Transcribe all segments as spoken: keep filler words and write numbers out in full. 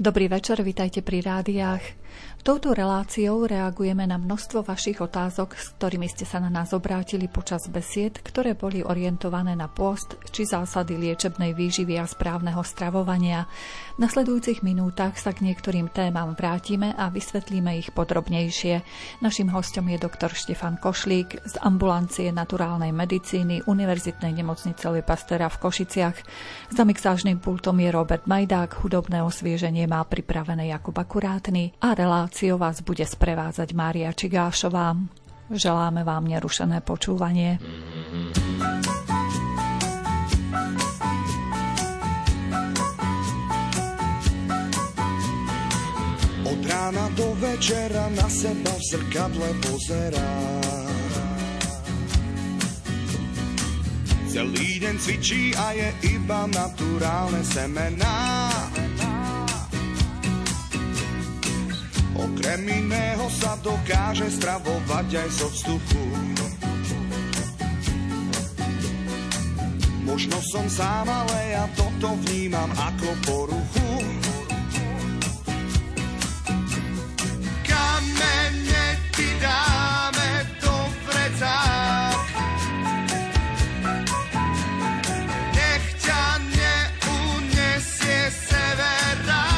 Dobrý večer, vítajte pri rádiách. Touto reláciou reagujeme na množstvo vašich otázok, s ktorými ste sa na nás obrátili počas besied, ktoré boli orientované na pôst či zásady liečebnej výživy a správneho stravovania. V nasledujúcich minútach sa k niektorým témam vrátime a vysvetlíme ich podrobnejšie. Naším hostom je doktor Štefan Košlík z ambulancie naturálnej medicíny Univerzitnej nemocnice L. Pasteura v Košiciach. Za mixážnym pultom je Robert Majdák, hudobné osvieženie má pripravené Jakub Akurátny a reláciu vás bude sprevádzať Mária Čigášová. Želáme vám nerušené počúvanie. Od rána do večera na seba v zrkadle pozerá. Celý deň cvičí a je iba naturálne semená. Okrem iného sa dokáže stravovať aj zo vzduchu. Možno som sám, ale ja toto vnímam ako poruchu. Kamene ti dáme do vrecák, nech ťa neuniesie severá.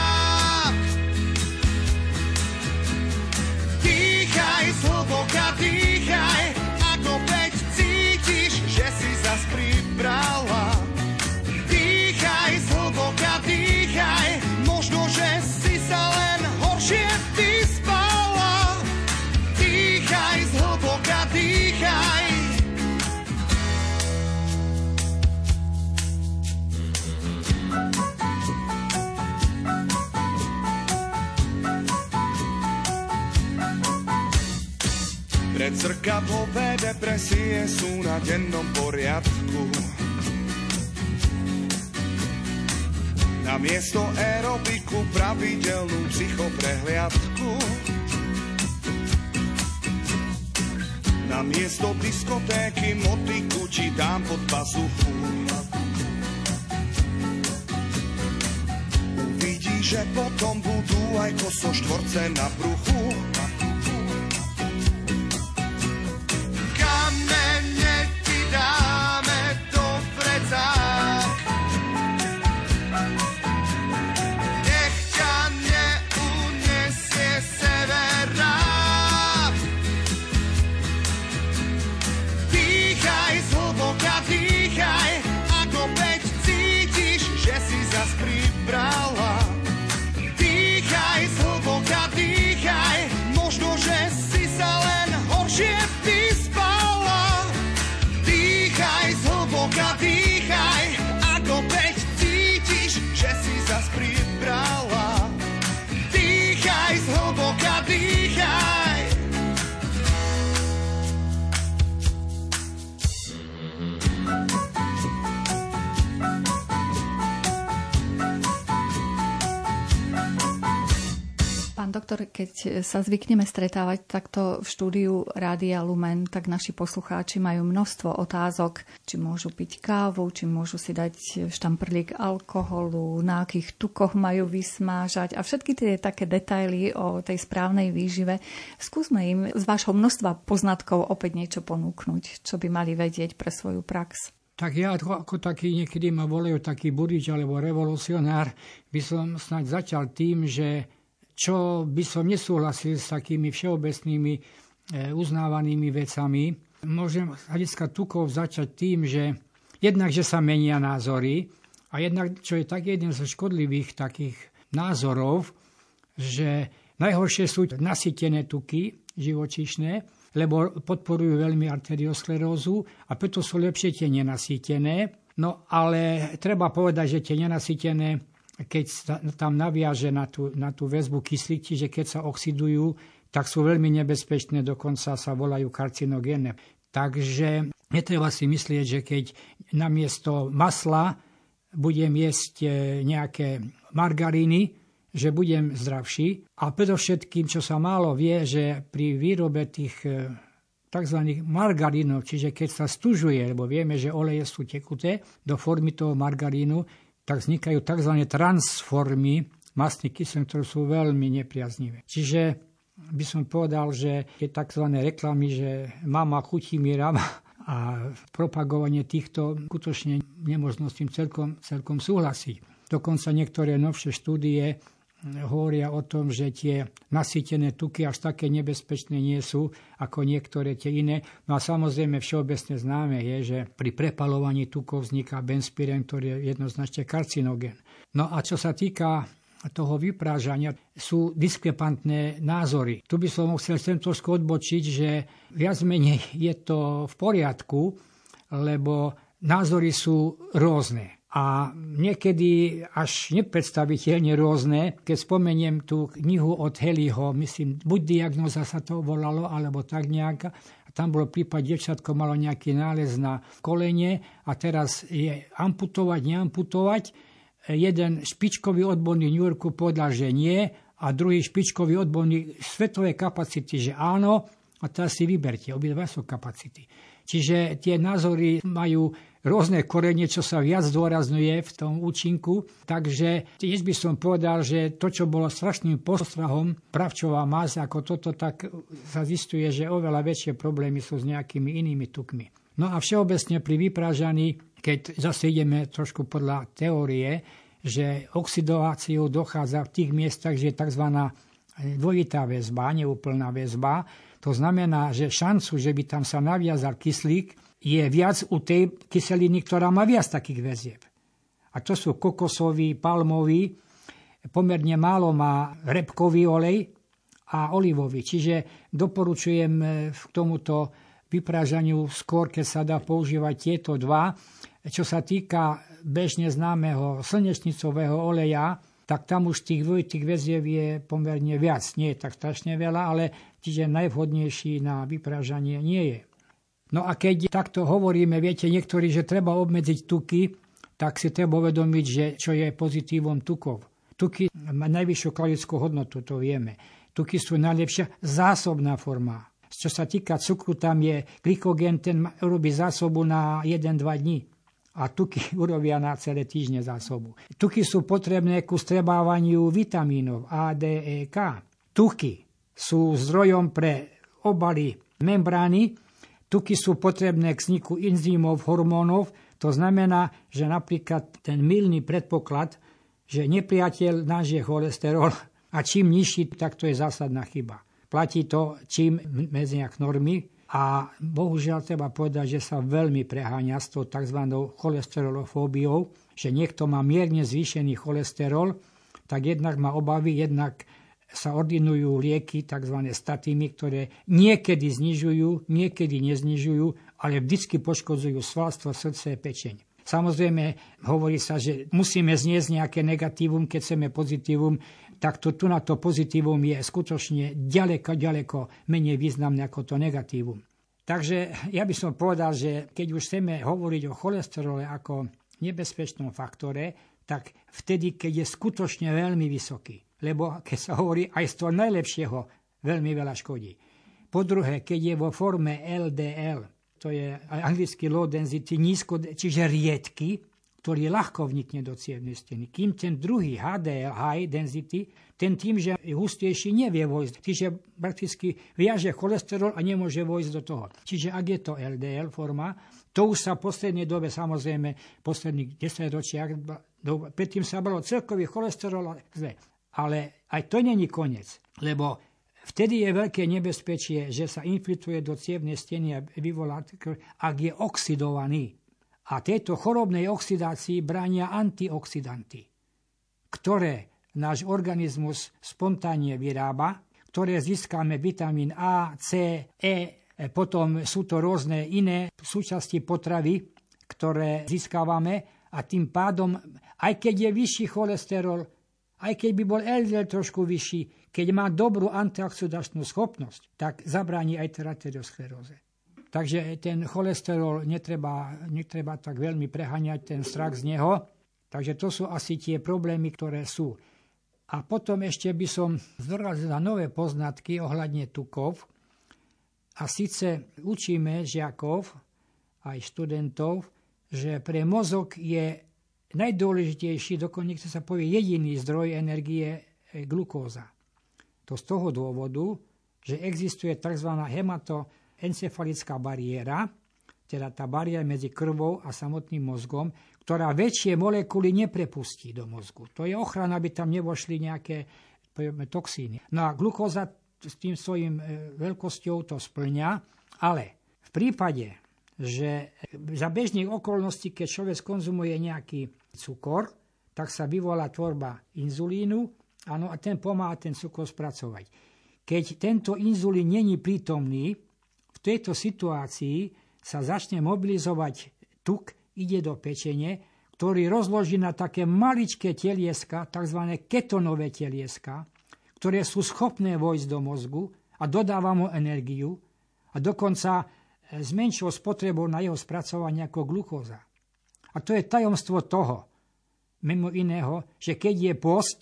Zhlboka dýchaj, ako veď cítiš, že si zas pribrala. Dýchaj, zhlboka dýchaj, možno, že si sa len horšie vyspala. Dýchaj, zhlboka dýchaj. Predzrkadlové depresie sú na dennom poriadku. Namiesto aerobiku pravidelnú psychoprehliadku. Namiesto diskotéky motiku ti dám pod pazuchu. Uvidíš, že potom budú aj kosoštvorce na bruchu. Doktor, keď sa zvykneme stretávať takto v štúdiu Rádia Lumen, tak naši poslucháči majú množstvo otázok, či môžu piť kávu, či môžu si dať štamprlík alkoholu, na akých tukoch majú vysmážať a všetky tie také detaily o tej správnej výžive. Skúsme im z vášho množstva poznatkov opäť niečo ponúknuť, čo by mali vedieť pre svoju prax. Tak ja ako taký, niekedy ma volajú taký budič alebo revolucionár, by som snáď začal tým, že čo by som nesúhlasil s takými všeobecnými uznávanými vecami. Môžem hľadiska tukov začať tým, že jednak, že sa menia názory a jednak, čo je tak jeden zo škodlivých takých názorov, že najhoršie sú nasytené tuky živočíšne, lebo podporujú veľmi arteriosklerózu a preto sú lepšie tie nenasytené. No ale treba povedať, že tie nenasytené, keď tam naviaže na tú, na tú väzbu kyslík, čiže keď sa oxidujú, tak sú veľmi nebezpečné, dokonca sa volajú karcinogénne. Takže netreba si myslieť, že keď namiesto masla budem jesť nejaké margaríny, že budem zdravší. A predovšetkým, čo sa málo vie, že pri výrobe tých tzv. Margarínov, čiže keď sa stužuje, lebo vieme, že oleje sú tekuté do formy toho margarínu, tak vznikajú tzv. Transformy mastný kyselín, ktoré sú veľmi nepriaznivé. Čiže by som povedal, že je tzv. Reklamy, že mama chutí mieram a propagovanie týchto skutočne nemožno s tým celkom, celkom súhlasí. Dokonca niektoré novšie štúdie hovoria o tom, že tie nasýtené tuky až také nebezpečné nie sú ako niektoré tie iné. No a samozrejme všeobecne známe je, že pri prepalovaní tukov vzniká benspirén, ktorý je jednoznačne karcinogén. No a čo sa týka toho vyprážania, sú diskrepantné názory. Tu by som chcel sem trošku odbočiť, že viac menej je to v poriadku, lebo názory sú rôzne. A niekedy až nepredstaviteľne rôzne, keď spomeniem tú knihu od Hellyho, myslím, buď diagnóza sa to volalo, alebo tak nejaká. Tam bolo prípad, dievčatko malo nejaký nález na kolene a teraz je amputovať, neamputovať. Jeden špičkový odborný v New Yorku povedal, že nie, a druhý špičkový odborný svetovej kapacity, že áno, a teraz si vyberte, obidva sú kapacity. Čiže tie názory majú rôzne korene, čo sa viac zdôrazňuje v tom účinku. Takže tiež by som povedal, že to, čo bolo strašným postrahom, pravčová máza ako toto, tak sa zistuje, že oveľa väčšie problémy sú s nejakými inými tukmi. No a všeobecne pri vyprážaní, keď zase ideme trošku podľa teórie, že oxidáciou dochádza v tých miestach, že je tzv. Dvojitá väzba, neúplná väzba. To znamená, že šancu, že by tam sa naviazal kyslík, je viac u tej kyseliny, ktorá má viac takých väzieb. A to sú kokosový, palmový, pomerne málo má repkový olej a olivový. Čiže doporučujem k tomuto vyprážaniu skôr, keď sa dá používať tieto dva. Čo sa týka bežne známeho slnečnicového oleja, tak tam už tých dvojitých väzieb je pomerne viac. Nie je tak strašne veľa, ale čiže najvhodnejší na vyprážanie nie je. No a keď takto hovoríme, viete, niektorí, že treba obmedziť tuky, tak si treba uvedomiť, že čo je pozitívom tukov. Tuky má najvyššiu kalorickú hodnotu, to vieme. Tuky sú najlepšia zásobná forma. Čo sa týka cukru, tam je glykogen, ten robí zásobu na jeden až dva dní. A tuky urobia na celé týždne zásobu. Tuky sú potrebné ku strebávaniu vitamínov A, D, E, K. Tuky sú zdrojom pre obaly membrány. Tuky sú potrebné k vzniku enzymov, hormónov. To znamená, že napríklad ten mylný predpoklad, že nepriateľ náš je cholesterol a čím nižší, tak to je zásadná chyba. Platí to čím medziak normy a bohužiaľ treba povedať, že sa veľmi preháňa s tou tzv. Cholesterolofóbiou, že niekto má mierne zvýšený cholesterol, tak jednak má obavy, jednak sa ordinujú lieky, tzv. Statiny, ktoré niekedy znižujú, niekedy neznižujú, ale vždy poškodzujú svalstvo, srdce, pečeň. Samozrejme, hovorí sa, že musíme zniesť nejaké negatívum, keď chceme pozitívum, tak to, tu na to pozitívum je skutočne ďaleko, ďaleko menej významné ako to negatívum. Takže ja by som povedal, že keď už chceme hovoriť o cholesterole ako nebezpečnom faktore, tak vtedy, keď je skutočne veľmi vysoký. Lebo keď sa hovorí aj z toho najlepšieho, veľmi veľa škodí. Po druhé, keď je vo forme el dé el, to je anglicky low density, nízko, čiže riedky, ktorý ľahko vnikne do cievnej steny. Kým ten druhý há dé el, high density, ten tým, že je hustejší, nevie vojsť. Čiže prakticky viaže cholesterol a nemôže vojsť do toho. Čiže ak je to el dé el forma, to už sa v poslednej dobe, samozrejme, v posledných desaťročiach, predtým sa bolo celkový cholesterol a zle. Ale aj to není koniec, lebo vtedy je veľké nebezpečie, že sa infiltruje do cievnej steny a vyvolá, ak je oxidovaný. A tejto chorobnej oxidácii bránia antioxidanty, ktoré náš organizmus spontánne vyrába, ktoré získame vitamín A, C, E, potom sú to rôzne iné súčasti potravy, ktoré získavame a tým pádom, aj keď je vyšší cholesterol, aj keď by bol el dé el trošku vyšší, keď má dobrú antioxidačnú schopnosť, tak zabráni aj arterioskleróze. Takže ten cholesterol netreba, netreba tak veľmi preháňať, ten strach z neho. Takže to sú asi tie problémy, ktoré sú. A potom ešte by som zdôraznil nové poznatky ohľadne tukov. A síce učíme žiakov, aj študentov, že pre mozog je najdôležitejší, dokonca sa povie jediný zdroj energie glukóza. To z toho dôvodu, že existuje tzv. Hematoencefalická bariéra, teda tá bariéra medzi krvou a samotným mozgom, ktorá väčšie molekuly neprepustí do mozgu. To je ochrana, aby tam nevošli nejaké povieme, toxíny. No a glukóza s tým svojím veľkosťou to splňa, ale v prípade, že za bežných okolností, keď človek konzumuje nejaký cukor, tak sa vyvolá tvorba inzulínu ano, a ten pomáha ten cukor spracovať. Keď tento inzulín není prítomný, v tejto situácii sa začne mobilizovať tuk, ide do pečene, ktorý rozloží na také maličké telieska, tzv. Ketonové telieska, ktoré sú schopné vojsť do mozgu a dodáva mu energiu a dokonca s menšou spotrebou na jeho spracovanie ako glukóza. A to je tajomstvo toho, mimo iného, že keď je post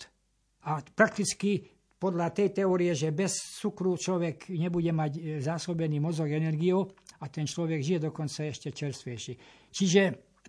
a prakticky podľa tej teórie, že bez cukru človek nebude mať zásobený mozog energiou a ten človek žije dokonca ešte čerstvejší. Čiže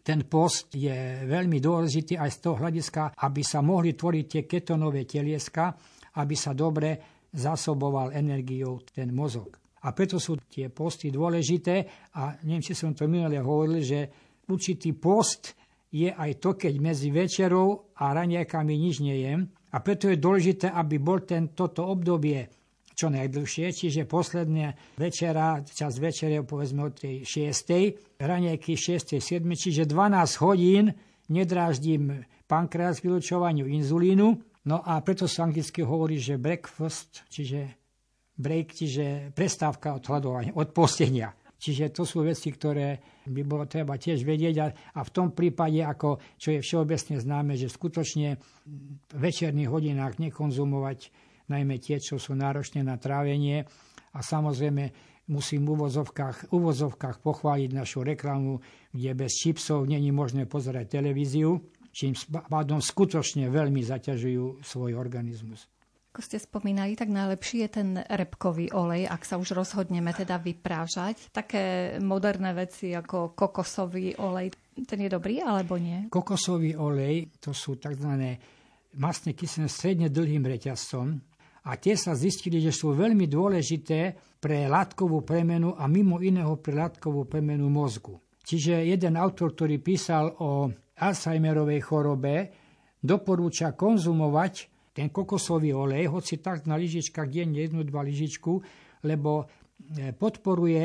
ten post je veľmi dôležitý aj z toho hľadiska, aby sa mohli tvoriť tie ketonové telieska, aby sa dobre zásoboval energiou ten mozog. A preto sú tie posty dôležité a neviem, či som to minule hovoril, že určitý post je aj to, keď medzi večerou a raňajkami nič nejem. A preto je dôležité, aby bol ten, toto obdobie čo najdlhšie, čiže posledná večera, čas večere, povedzme od tej šiestej, raňajky šesť sedem, čiže dvanásť hodín nedráždim pankreas k vylučovaniu inzulínu. No a preto sa anglicky hovorí, že breakfast, čiže break, čiže prestávka od hľadovania, od postenia. Čiže to sú veci, ktoré by bolo treba tiež vedieť. A, a v tom prípade, ako, čo je všeobecne známe, že skutočne v večerných hodinách nekonzumovať najmä tie, čo sú náročné na trávenie. A samozrejme musím v uvozovkách, uvozovkách pochváliť našu reklamu, kde bez čipsov není možné pozerať televíziu, čím pádom skutočne veľmi zaťažujú svoj organizmus. Ako ste spomínali, tak najlepší je ten repkový olej, ak sa už rozhodneme teda vyprážať. Také moderné veci ako kokosový olej, ten je dobrý alebo nie? Kokosový olej, to sú tzv. Mastné kyseliny s stredne dlhým reťazcom a tie sa zistili, že sú veľmi dôležité pre látkovú premenu a mimo iného pre látkovú premenu mozgu. Čiže jeden autor, ktorý písal o Alzheimerovej chorobe, doporúča konzumovať ten kokosový olej, hoci tak na lyžičkách denne jednu, dva lyžičku, lebo podporuje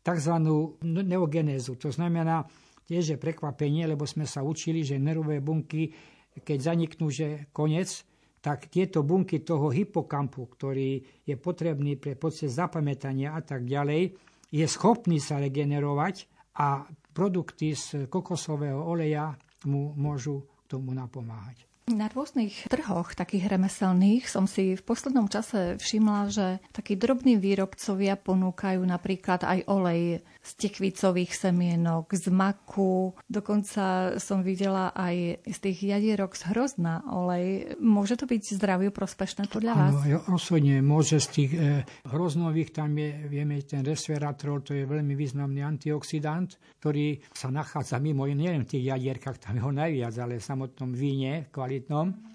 tzv. Neogenézu. To znamená tiež je prekvapenie, lebo sme sa učili, že nervové bunky, keď zaniknú, že koniec, tak tieto bunky toho hypokampu, ktorý je potrebný pre proces zapamätania a tak ďalej, je schopný sa regenerovať a produkty z kokosového oleja mu môžu tomu napomáhať. Na rôznych trhoch takých remeselných som si v poslednom čase všimla, že takí drobní výrobcovia ponúkajú napríklad aj olej z tekvicových semienok, z maku. Dokonca som videla aj z tých jadierok z hrozna olej. Môže to byť zdraviu prospešné podľa vás? Áno, osobne môže z tých eh, hroznových, tam je, vieme, ten resveratrol, to je veľmi významný antioxidant, ktorý sa nachádza mimo, neviem, v tých jadierkach, tam je ho najviac, ale v samotnom víne, kvalit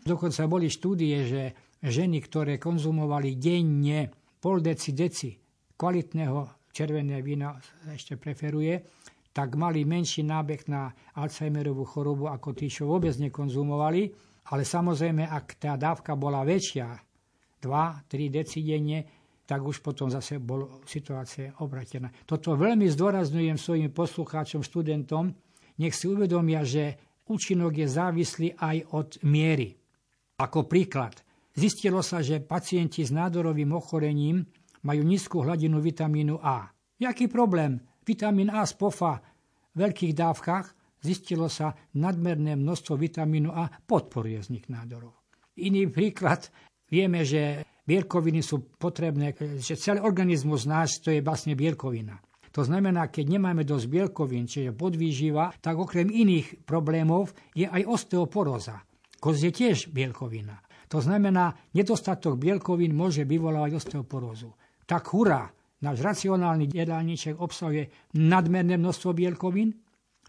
dokonca boli štúdie, že ženy, ktoré konzumovali denne pol deci deci kvalitného červeného vína, ešte preferuje, tak mali menší nábeh na Alzheimerovú chorobu ako tí, čo vôbec nekonzumovali. Ale samozrejme, ak tá dávka bola väčšia, dva tri deci denne, tak už potom zase bola situácia obratená. Toto veľmi zdôrazňujem svojim poslucháčom, študentom. Nech si uvedomia, že účinok je závislý aj od miery. Ako príklad, zistilo sa, že pacienti s nádorovým ochorením majú nízku hladinu vitamínu A. Jaký problém? Vitamín A z pofa v veľkých dávkach, zistilo sa, nadmerné množstvo vitamínu A podporuje vznik nádorov. Iný príklad, vieme, že bielkoviny sú potrebné, že celý organizmus náš to je vlastne bielkovina. To znamená, keď nemáme dosť bielkovín, čiže podvýživa, tak okrem iných problémov je aj osteoporóza. Koz je tiež bielkovina. To znamená, nedostatok bielkovín môže vyvolávať osteoporózu. Tak hurá, náš racionálny jedálniček obsahuje nadmerné množstvo bielkovín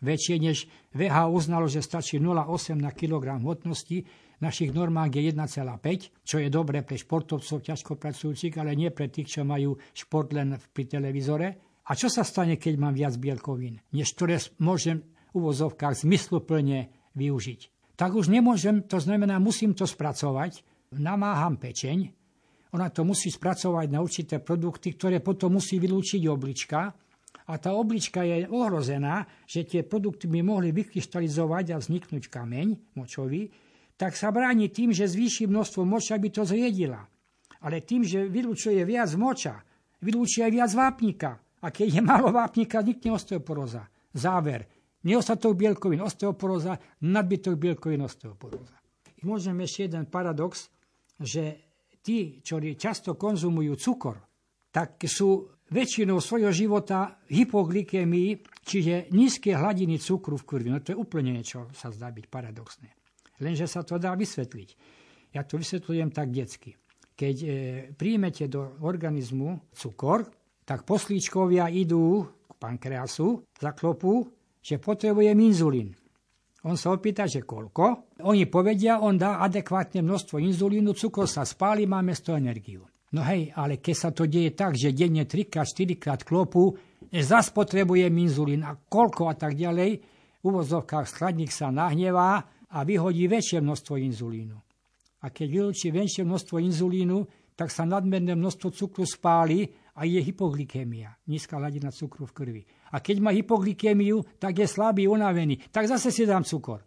väčšie, než vé há o uznalo, že stačí nula celá osem na kilogram hmotnosti. V našich normách je jedna celá päť, čo je dobré pre športovcov, ťažko pracujúcich, ale nie pre tých, čo majú šport len pri televízore. A čo sa stane, keď mám viac bielkovín, než ktoré môžem v uvozovkách zmysluplne využiť? Tak už nemôžem, to znamená, musím to spracovať, namáham pečeň, ona to musí spracovať na určité produkty, ktoré potom musí vylúčiť oblička. A tá oblička je ohrozená, že tie produkty by mohli vykryštalizovať a vzniknúť kameň močový, tak sa bráni tým, že zvýši množstvo moča, aby to zjedila. Ale tým, že vylúčuje viac moča, vylúči aj viac vápnika. A keď je málo vápnika, vznikne osteoporóza. Záver. Neostatok bielkovín osteoporóza, nadbytok bielkovín osteoporóza. Môžem ešte jeden paradox, že tí, ktorí často konzumujú cukor, tak sú väčšinou svojho života hypoglykémii, čiže nízke hladiny cukru v krvi. No to je úplne niečo, sa zdá byť paradoxné. Lenže sa to dá vysvetliť. Ja to vysvetľujem tak detsky. Keď e, príjmete do organizmu cukor, tak poslíčkovia idú k pankreasu, zaklopú, že potrebujem inzulín. On sa opýta, že koľko. Oni povedia, on dá adekvátne množstvo inzulínu, cukor sa spáli, máme z toho energiu. No hej, ale keď sa to deje tak, že denne trikrát, štyrikrát klopu, zas potrebujem inzulín a koľko a tak ďalej, v uvozovkách skladník sa nahnevá a vyhodí väčšie množstvo inzulínu. A keď vylúči väčšie množstvo inzulínu, tak sa nadmerné množstvo cukru spáli a je hypoglykémia, nízka hladina cukru v krvi. A keď má hypoglykémiu, tak je slabý, unavený, tak zase si dám cukor.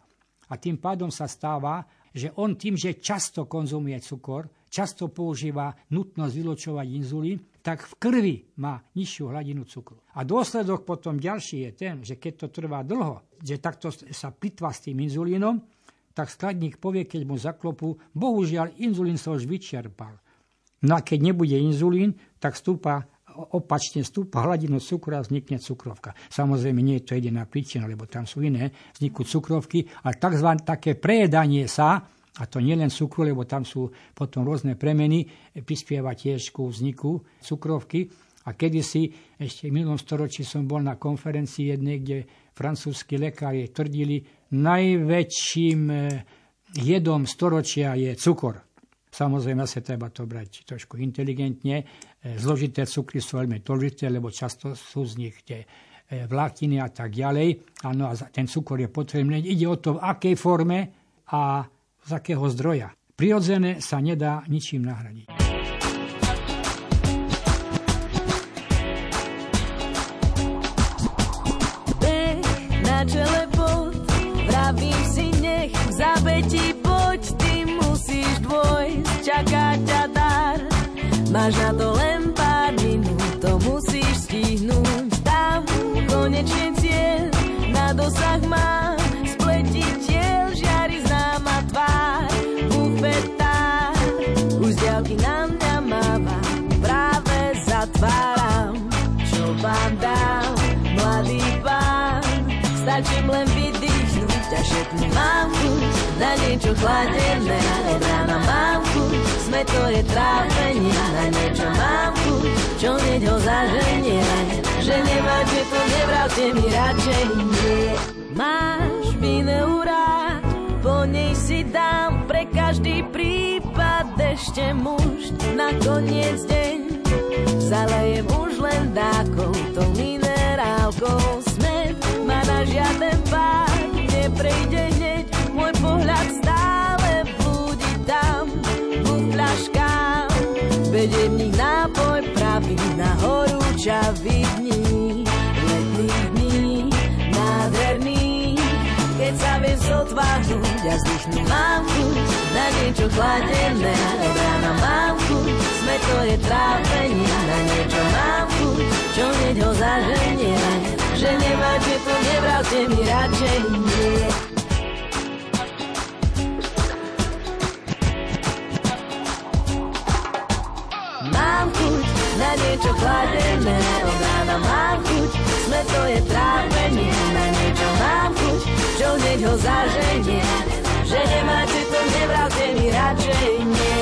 A tým pádom sa stáva, že on tým, že často konzumuje cukor, často používa nutnosť vylučovať inzulín, tak v krvi má nižšiu hladinu cukru. A dôsledok potom ďalší je ten, že keď to trvá dlho, že takto sa plytvá s tým inzulínom, tak skladník povie, keď mu zaklopú, bohužiaľ, inzulín sa už vyčerpal. No a keď nebude inzulín, tak stúpa, opačne stúpa hladinu cukru a vznikne cukrovka. Samozrejme, nie je to jediná príčina, lebo tam sú iné, vzniknú cukrovky, ale takzvané také prejedanie sa, a to nie len cukru, lebo tam sú potom rôzne premeny, prispieva tiež ku vzniku cukrovky. A kedysi, ešte v minulom storočí som bol na konferencii jednej, kde francúzski lekári tvrdili, najväčším jedom storočia je cukor. Samozrejme, sa treba to brať trošku inteligentne. Zložité cukry sú veľmi dôležité, lebo často sú z nich tie vlákniny a tak ďalej. Áno, a ten cukor je potrebný. Ide o to, v akej forme a z akého zdroja. Prirodzené sa nedá ničím nahradiť. Beh na čele bod, vravím si nech, v zábeti poď, ty musíš dôjsť, čaká ťa dar. Máš na to len pár minút, to musíš stihnúť, tam konečne cieľ na dosah má. Zatváram, čo vám dám, mladý pán, stačím len vydýchnuť a všetko mám chuť na niečo chladené, od rána mám chuť, sme to je trápenie, na niečo mám chuť, čo hneď ho zaženie, že nemáte to, nevravte mi radšej nie. Máš mineu rád, po nej si dám pre každý prípad ešte muž na koniec deň. Zalejem už len dákou, tou minerálkou. Smet ma na žiaden pád neprejde hneď. Môj pohľad stále blúdi tam ku fľaškám. Bedevník nápoj praví na horúčavý dní, letných dní nádherných. Keď sa viem zodváhnuť a zdychnú mám chuť na niečo chladené, od rána mám chuť, sme to je trápenie, na niečo mám chuť, čo hneď ho zaženie, že nemáte to, nevravte mi radšej nie. Mám chuť na niečo chladené, od rána mám chuť, sme to je trápenie, na niečo mám chuť, čo hneď ho zaženie, že nemáte to, nevravte mi radšej nie.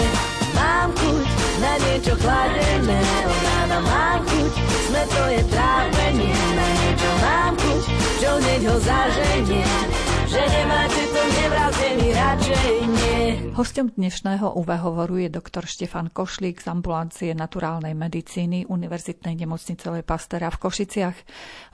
Mám chuť na niečo chladené, od rána mám chuť, sme to je trápenie, na niečo mám chuť, čo hneď ho zaženie, že nemáte to nevrazený, radšej nie. Hosťom dnešného úvahovoru je doktor Štefan Košlík z ambulancie naturálnej medicíny Univerzitnej nemocnice L. Pasteura v Košiciach.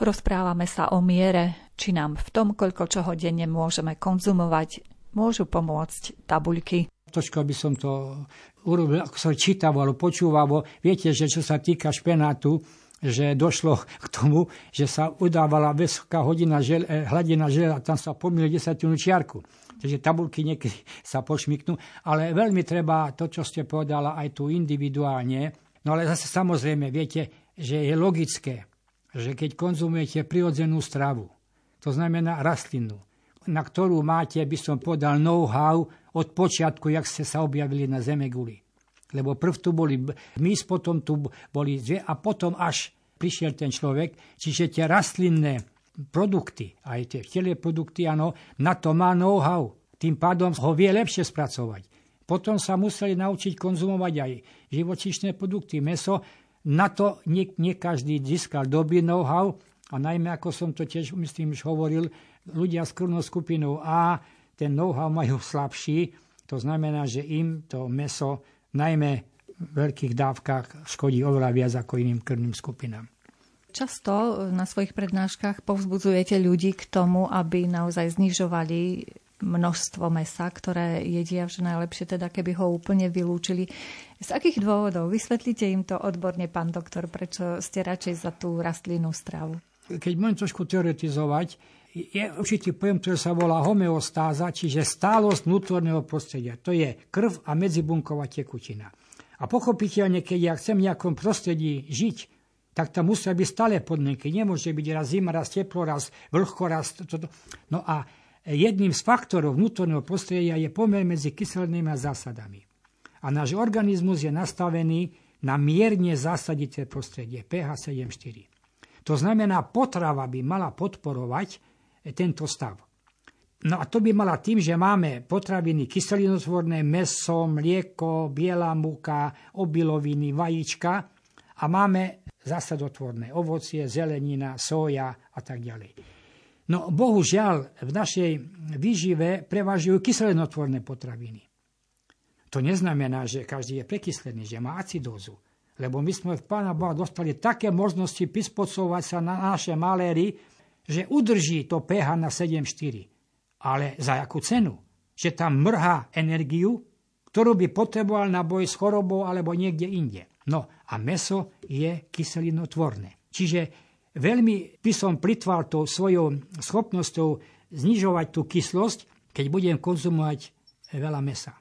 Rozprávame sa o miere, či nám v tom, koľko čoho denne môžeme konzumovať, môžu pomôcť tabuľky. Troško by som to urobil, ako som čítal, alebo počúval, bo viete, že čo sa týka špenátu, že došlo k tomu, že sa udávala vysoká hodina žel, hladina žela, tam sa pomýlil desatinu čiarku. Takže tabulky niekedy sa pošmyknú, ale veľmi treba to, čo ste povedala, aj tu individuálne. No ale zase samozrejme, viete, že je logické, že keď konzumujete prirodzenú stravu, to znamená rastlinu, na ktorú máte, by som podal, know-how od počiatku, jak ste sa objavili na Zemeguli. Lebo prv tu boli hmyz, potom tu boli dve a potom až prišiel ten človek. Čiže tie rastlinné produkty, aj tie vtelé produkty, áno, na to má know-how. Tým pádom ho vie lepšie spracovať. Potom sa museli naučiť konzumovať aj živočíšne produkty, meso. Na to nie, nie každý získal dobrý know-how. A najmä, ako som to tiež, myslím, už hovoril, ľudia s krvnou skupinou A ten know-how majú slabší, to znamená, že im to mäso najmä v veľkých dávkach škodí oveľa viac ako iným krvným skupinám. Často na svojich prednáškach povzbudzujete ľudí k tomu, aby naozaj znižovali množstvo mäsa, ktoré jedia, že najlepšie teda, keby ho úplne vylúčili. Z akých dôvodov? Vysvetlite im to odborne, pán doktor, prečo ste radšej za tú rastlinnú stravu? Keď môžem trošku teoretizovať, je určitý pojem, ktorý sa volá homeostáza, čiže stálosť vnútorného prostredia. To je krv a medzibunková tekutina. A pochopiteľne, keď ja chcem v nejakom prostredí žiť, tak tam musia byť stále podmienky. Nemôže byť raz zima, raz teplo, raz vlhko, raz toto. No a jedným z faktorov vnútorného prostredia je pomer medzi kyselinami a zásadami. A náš organizmus je nastavený na mierne zásadité prostredie, pH sedem štyri. To znamená, potrava by mala podporovať tento stav. No a to by mala tým, že máme potraviny kyselinotvorné, mäso, mlieko, biela múka, obiloviny, vajíčka a máme zásadotvorné ovocie, zelenina, soja a tak ďalej. No bohužiaľ v našej výžive prevažujú kyselinotvorné potraviny. To neznamená, že každý je prekyslený, že má acidózu, lebo my sme v Pána Boha dostali také možnosti prispôsobovať sa na naše maléry, že udrží to pH na sedem štyri. Ale za jakú cenu? Že tam mrhá energiu, ktorú by potreboval na boj s chorobou alebo niekde inde. No a mäso je kyselinotvorné. Čiže veľmi by som plitval tou svojou schopnosťou znižovať tú kyslosť, keď budem konzumovať veľa mäsa.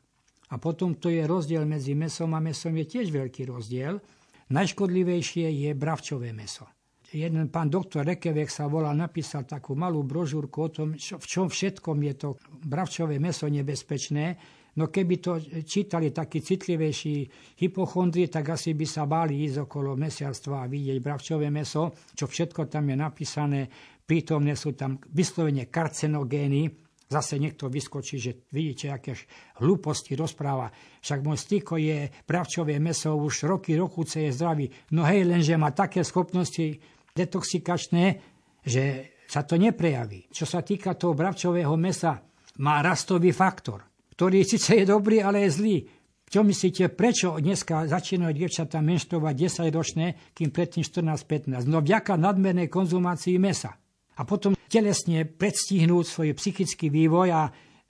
A potom to je rozdiel medzi mäsom a mäsom, je tiež veľký rozdiel. Najškodlivejšie je bravčové mäso. Jeden pán doktor Rekevek sa volá, napísal takú malú brožúrku o tom, čo, v čom všetkom je to bravčové mäso nebezpečné. No keby to čítali takí citlivejší hypochondri, tak asi by sa báli ísť okolo mesiarstva a vidieť bravčové mäso, čo všetko tam je napísané. Prítomne sú tam vyslovene karcinogény. Zase niekto vyskočí, že vidíte, aké hlúposti rozpráva. Však môj stýko je bravčové mäso, už roky, rokuce je zdravý. No hej, lenže má také schopnosti detoxikačné, že sa to neprejaví. Čo sa týka toho bravčového mäsa, má rastový faktor, ktorý síce je dobrý, ale je zlý. Čo myslíte, prečo dneska začínajú dievčatá menštruovať desaťročné, kým predtým štrnásť pätnásť? No vďaka nadmernej konzumácii mäsa. A potom telesne predstihnúť svoj psychický vývoj a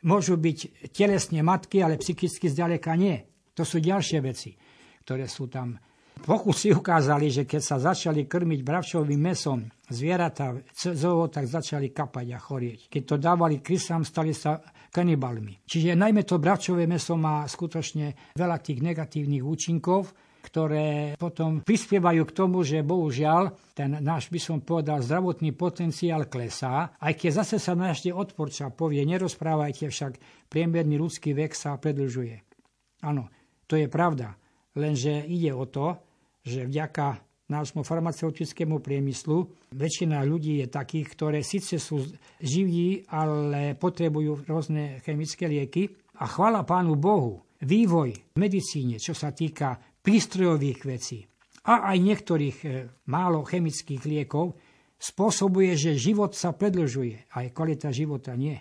môžu byť telesne matky, ale psychicky zďaleka nie. To sú ďalšie veci, ktoré sú tam. Pokusy ukázali, že keď sa začali krmiť bravčovým mäsom zvieratá, tak začali kapať a chorieť. Keď to dávali krysám, stali sa kanibalmi. Čiže najmä to bravčové mäso má skutočne veľa tých negatívnych účinkov, ktoré potom prispievajú k tomu, že bohužiaľ ten náš, by som povedal, zdravotný potenciál klesá. Aj keď zase sa nájde odporca, povie, nerozprávajte, však priemerný ľudský vek sa predlžuje. Áno, to je pravda, lenže ide o to, že vďaka nášmu farmaceutickému priemyslu väčšina ľudí je takých, ktoré síce sú živí, ale potrebujú rôzne chemické lieky. A chvála Pánu Bohu, vývoj v medicíne, čo sa týka prístrojových vecí a aj niektorých e, málo chemických liekov spôsobuje, že život sa predĺžuje, aj kvalita života nie.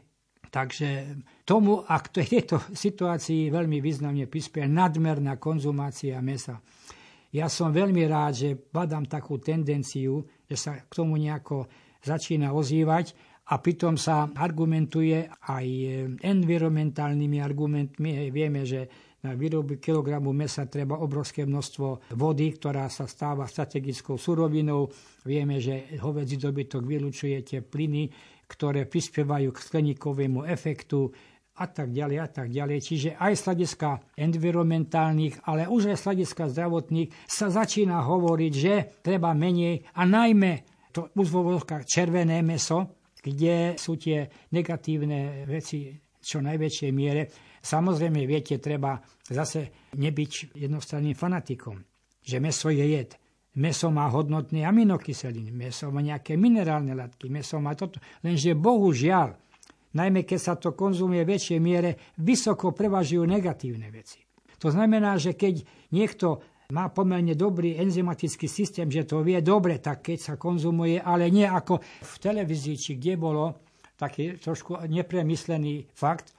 Takže tomu, ak tejto situácii veľmi významne prispieje nadmerná konzumácia mäsa. Ja som veľmi rád, že badám takú tendenciu, že sa k tomu nejako začína ozývať a pritom sa argumentuje aj environmentálnymi argumentmi. Vieme, že na výrobu kilogramu mäsa treba obrovské množstvo vody, ktorá sa stáva strategickou surovinou. Vieme, že hovädzí dobytok vylučuje tie plyny, ktoré prispievajú k skleníkovému efektu a tak ďalej a tak ďalej. Čiže aj z hľadiska environmentálnych, ale už aj z hľadiska zdravotných sa začína hovoriť, že treba menej a najmä to uzvovodka červené mäso, kde sú tie negatívne veci čo najväčšej miere. Samozrejme, viete, treba zase nebyť jednostranným fanatikom, že mäso je jed. Mäso má hodnotné aminokyseliny, mäso má nejaké minerálne látky, mäso má toto. Lenže bohužiaľ, najmä keď sa to konzumuje v väčšej miere, vysoko prevažujú negatívne veci. To znamená, že keď niekto má pomerne dobrý enzymatický systém, že to vie dobre, tak keď sa konzumuje, ale nie ako v televízii, či kde bolo, taký trošku nepremyslený fakt,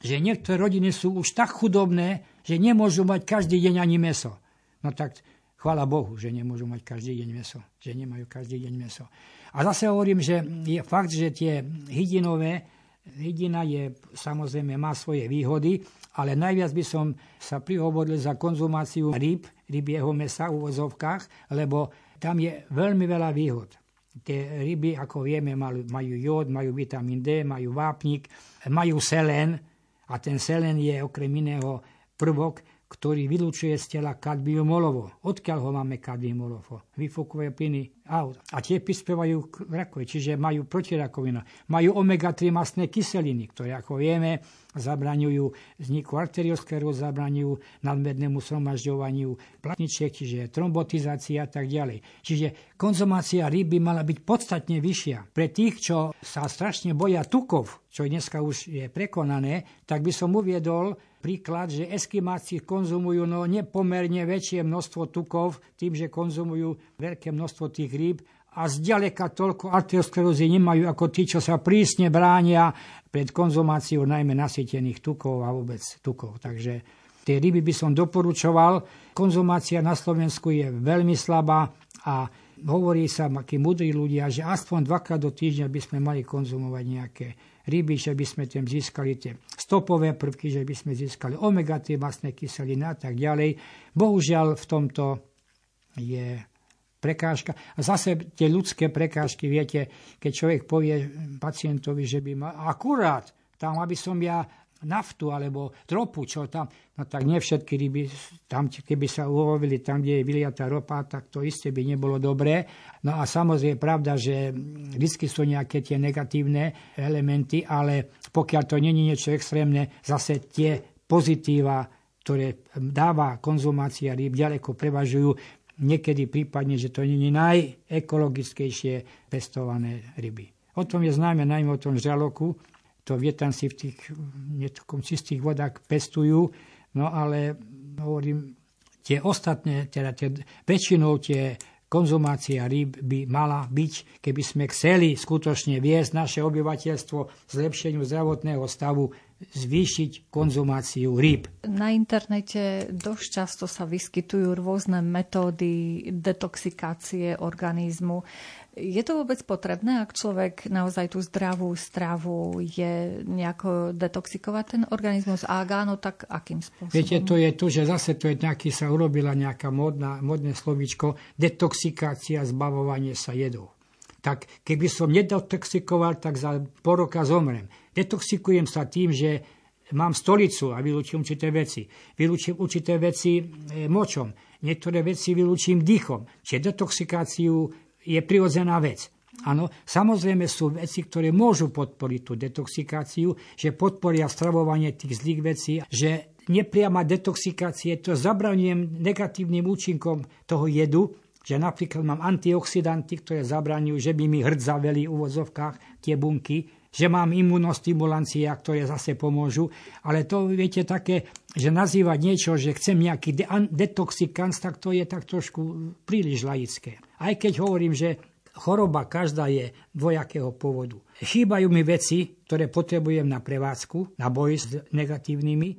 že niektoré rodiny sú už tak chudobné, že nemôžu mať každý deň ani mäso. No tak... Chvála Bohu, že nemôžu mať každý deň mäso, že nemajú každý deň mäso. A zase hovorím, že je fakt, že tie hydinové, hydina je, samozrejme má svoje výhody, ale najviac by som sa prihovoril za konzumáciu rýb, rybieho mäsa v uvozovkách, lebo tam je veľmi veľa výhod. Tie ryby, ako vieme, majú jód, majú vitamín D, majú vápnik, majú selen a ten selen je okrem iného prvok, ktorý vylučuje z tela kadmium olovo. Odkiaľ ho máme kadmium olovo? Výfukové plyny aut. A tie prispievajú k rakovi, čiže majú protirakovinu. Majú omega tri mastné kyseliny, ktoré, ako vieme, zabraňujú vzniku arteriosklerózy, zabraňujú nadmernému zhromažďovaniu platničiek, čiže trombotizácia a tak ďalej. Čiže konzumácia ryby mala byť podstatne vyššia. Pre tých, čo sa strašne boja tukov, čo dneska už je prekonané, tak by som uviedol príklad, že Eskimáci konzumujú no nepomerne väčšie množstvo tukov tým, že konzumujú veľké množstvo tých rýb a zďaleka toľko arteriosklerózy nemajú ako tí, čo sa prísne bránia pred konzumáciou najmä nasýtených tukov a vôbec tukov. Takže tie ryby by som doporučoval. Konzumácia na Slovensku je veľmi slabá a hovorí sa, akí múdri ľudia, že aspoň dvakrát do týždňa by sme mali konzumovať nejaké ryby, že by sme tam získali tie stopové prvky, že by sme získali omega tri mastné kyseliny a tak ďalej. Bohužiaľ v tomto je prekážka. A zase tie ľudské prekážky, viete, keď človek povie pacientovi, že by mal akurát tam, aby som ja naftu alebo ropu, čo tam, no tak nie všetky ryby, tam, keby sa ulovili tam, kde je vyliatá ropa, tak to isté by nebolo dobré. No a samozrejme je pravda, že vždy sú nejaké tie negatívne elementy, ale pokiaľ to nie je niečo extrémne, zase tie pozitíva, ktoré dáva konzumácia ryb, ďaleko prevažujú, niekedy prípadne, že to nie je najekologickejšie pestované ryby. O tom je známe najmä o tom žraloku. To Vietnamci v tých netokom čistých vodách pestujú, no ale hovorím, tie ostatné, teda tie, väčšinou tie konzumácia rýb by mala byť, keby sme chceli skutočne viesť naše obyvateľstvo zlepšeniu zdravotného stavu, zvýšiť konzumáciu rýb. Na internete dosť často sa vyskytujú rôzne metódy detoxikácie organizmu. Je to vôbec potrebné, ak človek naozaj tú zdravú stravu je nejako detoxikovať ten organizmus? A ak áno, tak akým spôsobom? Viete, to je to, že zase to je nejaký, sa urobila nejaká modná, modné slovíčko, detoxikácia, zbavovanie sa jedov. Tak keby som nedetoxikoval, tak za pol roka zomrem. Detoxikujem sa tým, že mám stolicu a vylúčim určité veci. Vylúčim určité veci močom. Niektoré veci vylúčim dýchom. Čiže detoxikáciu je prirodzená vec. Áno, samozrejme sú veci, ktoré môžu podporiť tú detoxikáciu, že podporia stravovanie tých zlých vecí, že nepriama detoxikácie, to zabraňujem negatívnym účinkom toho jedu, že napríklad mám antioxidanty, ktoré zabraňujú, že by mi hrd zaveli v uvozovkách tie bunky, že mám imunostimulancie, ktoré zase pomôžu, ale to viete také, že nazývať niečo, že chcem nejaký de- detoxikant, tak to je tak trošku príliš laické. Aj keď hovorím, že Choroba každá je dvojakého pôvodu. Chýbajú mi veci, ktoré potrebujem na prevádzku, na boji s negatívnymi.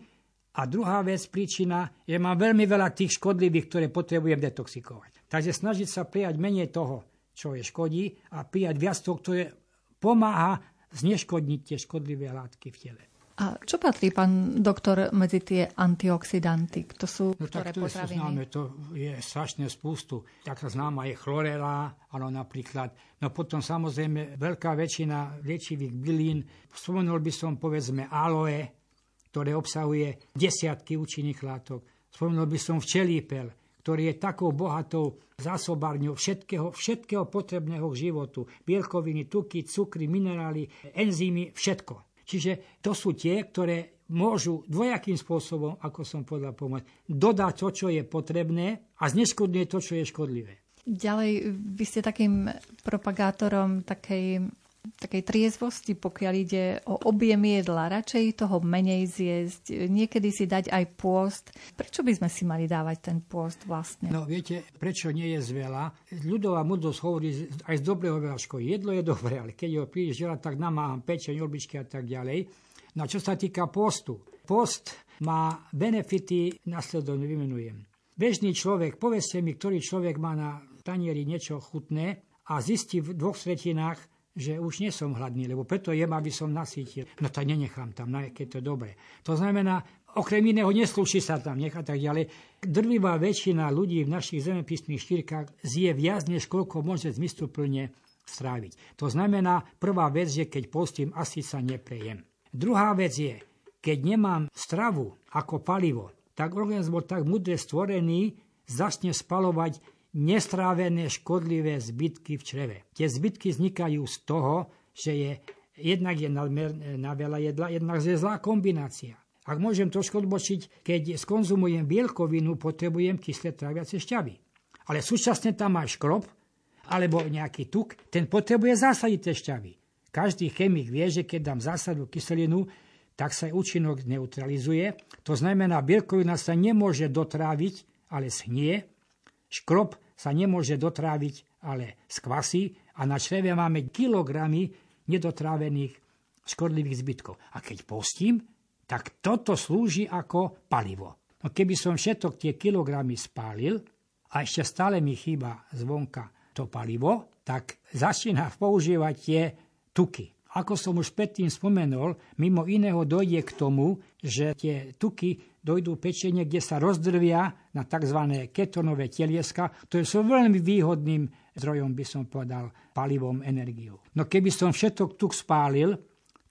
A druhá vec, príčina, je mám veľmi veľa tých škodlivých, ktoré potrebujem detoxikovať. Takže snažiť sa prijať menej toho, čo je škodí, a prijať viac toho, ktoré pomáha zneškodniť tie škodlivé látky v tele. A čo patrí, pán doktor, medzi tie antioxidanty? To sú, no, ktoré to potraviny? Sú známe, to je strašné spustu. Taká známa je chlorela, áno, napríklad. No potom samozrejme veľká väčšina liečivých bylín. Spomenul by som povedzme aloe, ktoré obsahuje desiatky účinných látok. Spomenul by som včelípel, ktorý je takou bohatou zásobárňou všetkého, všetkého potrebného k životu. Bielkoviny, tuky, cukry, minerály, enzymy, všetko. Čiže to sú tie, ktoré môžu dvojakým spôsobom, ako som povedal, pomôcť, dodať to, čo je potrebné, a zneškodňuje to, čo je škodlivé. Ďalej, vy ste takým propagátorom takej... takej triezvosti, pokiaľ ide o objem jedla. Radšej toho menej zjesť, niekedy si dať aj pôst. Prečo by sme si mali dávať ten pôst vlastne? No viete, prečo nie jesť veľa? Ľudová múdrosť hovorí aj z dobrého veľa školy. Jedlo je dobré, ale keď ho príliš veľa, tak namáham pečeň, obličky a tak ďalej. No čo sa týka postu? Post má benefity, nasledovne vymenujem. Bežný človek, povedzte mi, ktorý človek má na tanieri niečo chutné a zistí v dvoch tretinách, že už nie som hladný, lebo preto jem, aby som nasýtil. No to nenechám tam, no, keď to je dobre. To znamená, okrem iného neslúši sa tam nechať tak ďalej. Drvivá väčšina ľudí v našich zemepisných štyrkách zje viac, než koľko môže zmysluplne stráviť. To znamená, prvá vec je, keď postím, asi sa neprejem. Druhá vec je, keď nemám stravu ako palivo, tak organizmus bol tak mudre stvorený, začne spalovať nestrávené škodlivé zbytky v čreve. Tie zbytky vznikajú z toho, že je jednak je na veľa jedla, jednak je zlá kombinácia. Ak môžem trošku odbočiť, keď skonzumujem bielkovinu, potrebujem kyslé tráviace šťavy. Ale súčasne tam má škrob alebo nejaký tuk, ten potrebuje zásadiť tie šťavy. Každý chemik vie, že keď dám zásadu kyselinu, tak sa účinok neutralizuje. To znamená, bielkovina sa nemôže dotráviť, ale schnie. Škrob sa nemôže dotráviť, ale skvasí, a na čreve máme kilogramy nedotrávených škodlivých zbytkov. A keď postím, tak toto slúži ako palivo. No keby som všetok tie kilogramy spálil a ešte stále mi chýba zvonka to palivo, tak začína používať tie tuky. Ako som už predtým spomenul, mimo iného dojde k tomu, že tie tuky dojdú pečenie, kde sa rozdrvia na tzv. Ketonové telieska, ktoré sú veľmi výhodným zdrojom, by som povedal, palivom, energiou. No keby som všetok tuk spálil,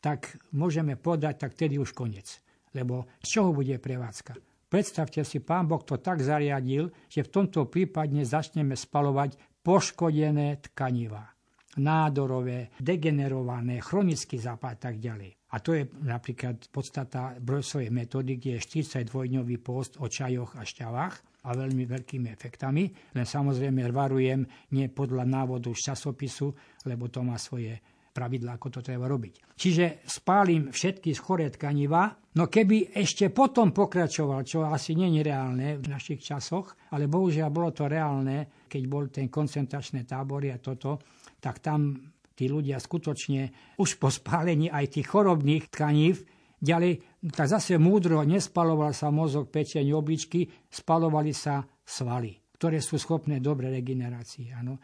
tak môžeme podať, tak tedy už koniec. Lebo z čoho bude prevádzka? Predstavte si, pán Boh to tak zariadil, že v tomto prípade začneme spalovať poškodené tkanivá. Nádorové, degenerované, chronický zápal a tak ďalej. A to je napríklad podstata Breussovej metódy, kde je štyridsaťdvojdňový pôst o čajoch a šťavách a veľmi veľkými efektami. Len samozrejme varujem nie podľa návodu z časopisu, lebo to má svoje pravidlá, ako to treba robiť. Čiže spálim všetky choré tkanivá, no keby ešte potom pokračoval, čo asi nie je reálne v našich časoch, ale bohužiaľ bolo to reálne, keď bol ten koncentračné tábory a toto, tak tam tí ľudia skutočne už po spálení aj tých chorobných tkanív ďalej, tak zase múdro nespaloval sa mozog, pečeň, obličky, spalovali sa svaly, ktoré sú schopné dobrej regenerácii. Áno.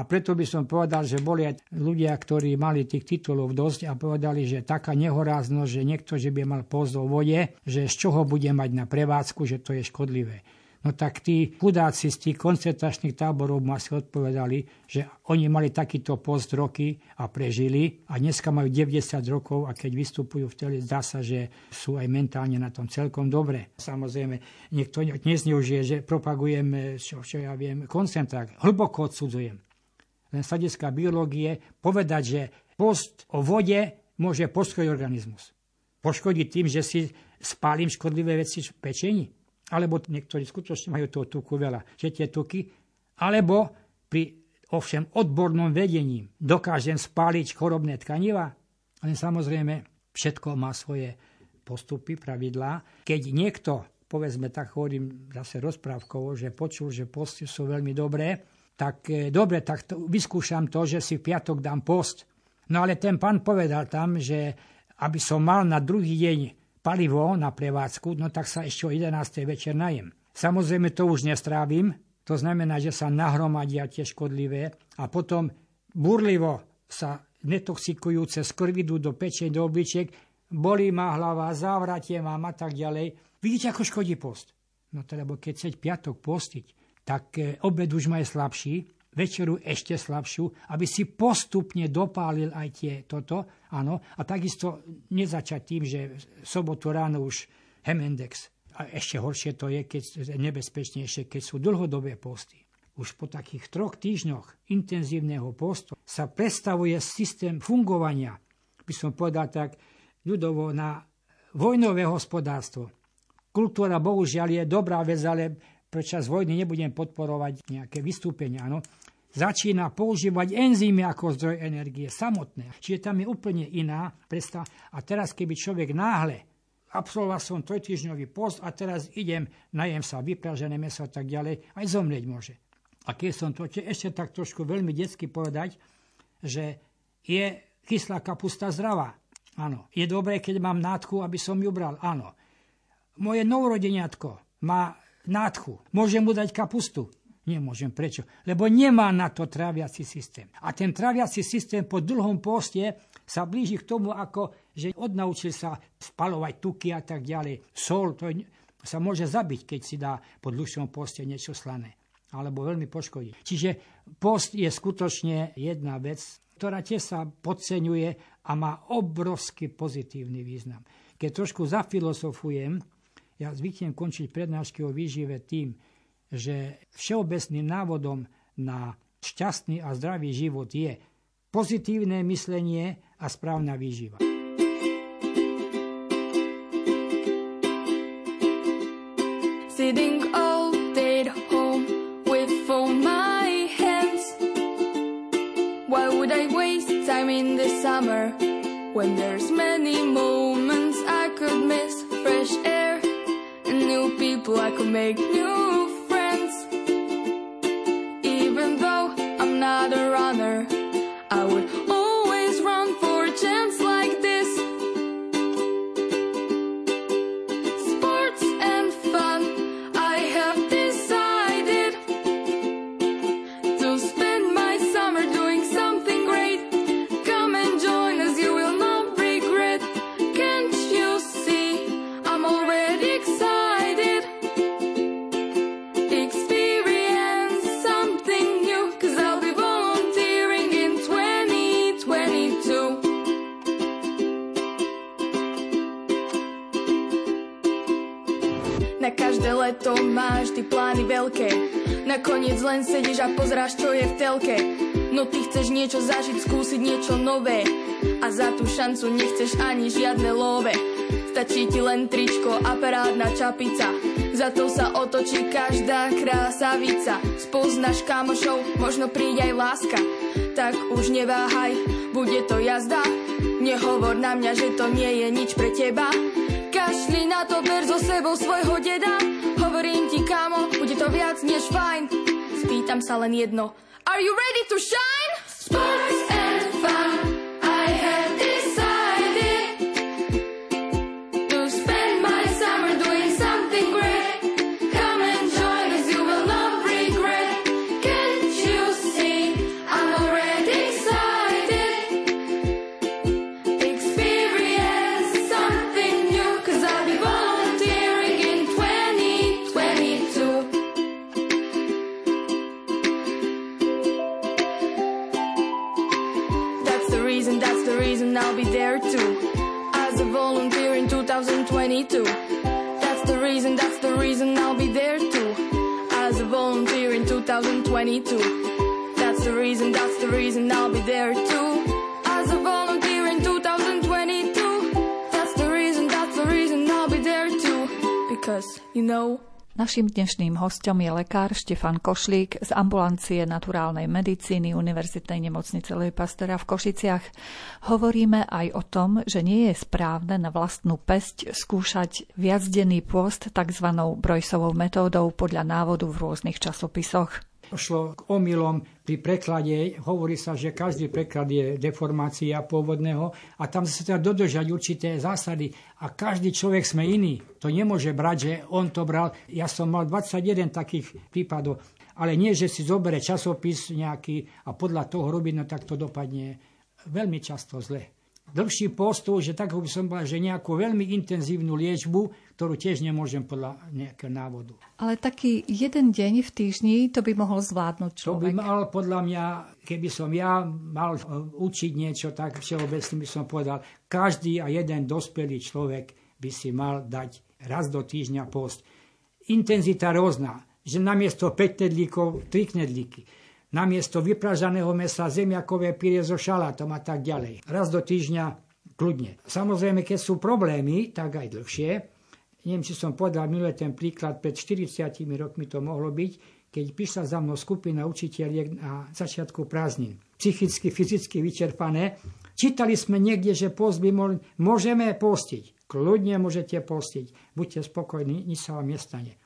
A preto by som povedal, že boli aj ľudia, ktorí mali tých titulov dosť a povedali, že taká nehoráznosť, že niekto, že by mal post o vode, že z čoho bude mať na prevádzku, že to je škodlivé. No tak tí chudáci z tých koncentračných táborov ma si odpovedali, že oni mali takýto post roky a prežili a dneska majú deväťdesiat rokov a keď vystupujú v tele, zdá sa, že sú aj mentálne na tom celkom dobre. Samozrejme, niekto nezneužije, že propagujem, čo, čo ja viem, koncentrát. Hlboko odsudzujem. Len z hľadiska biológie povedať, že post o vode môže poškodiť organizmus. Poškodiť tým, že si spálim škodlivé veci v pečení. Alebo niektorí skutočne majú toho tuku veľa, že tie tuky, alebo pri ovšem odbornom vedením dokážem spáliť chorobné tkanivá. Ale samozrejme, všetko má svoje postupy, pravidlá. Keď niekto, povedzme tak hovorím zase rozprávkovo, že počul, že posty sú veľmi dobré tak e, dobre, tak to, vyskúšam to, že si v piatok dám post. No ale ten pán povedal tam, že aby som mal na druhý deň palivo na prevádzku, no tak sa ešte o jedenástej večer najem. Samozrejme to už nestrávim, to znamená, že sa nahromadia tie škodlivé a potom burlivo sa netoxikujúce skrvidú do pečeň, do obličiek, bolí ma hlava, závratie mám a tak ďalej. Vidíte, ako škodí post. No to lebo keď chceť piatok postiť, tak obed už ma je slabší, večeru ešte slabšiu, aby si postupne dopálil aj tie toto, áno, a takisto nezačať tým, že v sobotu ráno už Hemendex. A ešte horšie to je, keď, nebezpečnejšie, keď sú dlhodobé posty. Už po takých troch týždňoch intenzívneho postu sa predstavuje systém fungovania, by som povedal tak ľudovo, na vojnové hospodárstvo. Kultúra bohužiaľ je dobrá vec, ale počas vojny nebudem podporovať nejaké vystúpenia. No. Začína používať enzymy ako zdroj energie samotné. Čiže tam je úplne iná predstava. A teraz, keby človek náhle absolvoval som trojtýždňový post a teraz idem, najem sa vypražené mäso a tak ďalej, aj zomrieť môže. A keď som to ešte tak trošku veľmi detsky povedať, že je kyslá kapusta zdravá. Áno. Je dobré, keď mám nádchu, aby som ju bral. Áno. Moje novorodeniatko má nádchu. Môžem mu dať kapustu? Nemôžem. Prečo? Lebo nemá na to tráviaci systém. A ten tráviaci systém po dlhom poste sa blíži k tomu, ako že odnaučil sa spalovať tuky a tak ďalej. Sol to je, sa môže zabiť, keď si dá po dlhšom poste niečo slané. Alebo veľmi poškodí. Čiže post je skutočne jedna vec, ktorá tiež sa podceňuje a má obrovský pozitívny význam. Keď trošku zafilosofujem, ja zvyknem končiť prednášky o výžive tým, že všeobecným návodom na šťastný a zdravý život je pozitívne myslenie a správna výživa. Sitting all day at home for my hands, why would I waste time in the summer when there's many moments I could miss? Fresh air and new people, I could make new friends. Even though I'm not a runner, I would always run for a chance like this. Sports and fun, I have to máš, ty plány veľké. Nakoniec len sedíš a pozráš, čo je v telke. No ty chceš niečo zažiť, skúsiť niečo nové. A za tú šancu nechceš ani žiadne love. Stačí ti len tričko a parádna čapica. Za to sa otočí každá krásavica. Spoznáš kamošov, možno príde aj láska. Tak už neváhaj, bude to jazda. Nehovor na mňa, že to nie je nič pre teba. Kašli na to, ber so sebou svojho deda. Hovorím ti, kámo, bude to viac než fajn. Spýtam sa len jedno. Are you ready to shine? Sports and fun, I have decided to spend my summer doing something great. Come and join us, you will not regret. Can't you see? I'm already excited. Experience something new, 'cause I'll be volunteering in twenty twenty-two. That's the reason, that's the reason I'll be there too, as a volunteer in two thousand twenty-two. That's the reason, that's the reason I'll be there too, as a volunteer in two thousand twenty-two. That's the reason, that's the reason I'll be there too, as a volunteer in two thousand twenty-two. That's the reason, that's the reason I'll be there too, because you know. Naším dnešným hostom je lekár Štefan Košlík z ambulancie naturálnej medicíny Univerzitnej nemocnice L. Pasteura v Košiciach. Hovoríme aj o tom, že nie je správne na vlastnú päsť skúšať viacdenný pôst takzvanou Breussovou metódou podľa návodu v rôznych časopisoch. Šlo k omylom pri preklade, hovorí sa, že každý preklad je deformácia pôvodného a tam sa teda dodržať určité zásady a každý človek sme iný. To nemôže brať, že on to bral. Ja som mal dvadsaťjeden takých prípadov, ale nie, že si zoberie časopis nejaký a podľa toho robiť, no tak to dopadne veľmi často zle. Dlhší postup, že tak by som bol, že nejakú veľmi intenzívnu liečbu, ktorú tiež nemôžem podľa nejakého návodu. Ale taký jeden deň v týždni to by mohol zvládnuť človek. To by mal podľa mňa, keby som ja mal učiť niečo, tak všeobecne by som povedal, každý a jeden dospelý človek by si mal dať raz do týždňa post. Intenzita rôzna, že namiesto päť knedlíkov, tri knedlíky. Namiesto vypražaného mesa zemiakové pyré so šalátom a tak ďalej. Raz do týždňa kľudne. Samozrejme, keď sú problémy, tak aj dlhšie. Neviem, či som povedal minulý ten príklad, pred štyridsiatimi rokmi to mohlo byť, keď prišla za mnou skupina učiteľiek na začiatku prázdnin. Psychicky, fyzicky vyčerpané. Čítali sme niekde, že post by mohli... Môžeme postiť. Kľudne môžete postiť. Buďte spokojní, nič sa vám nestane.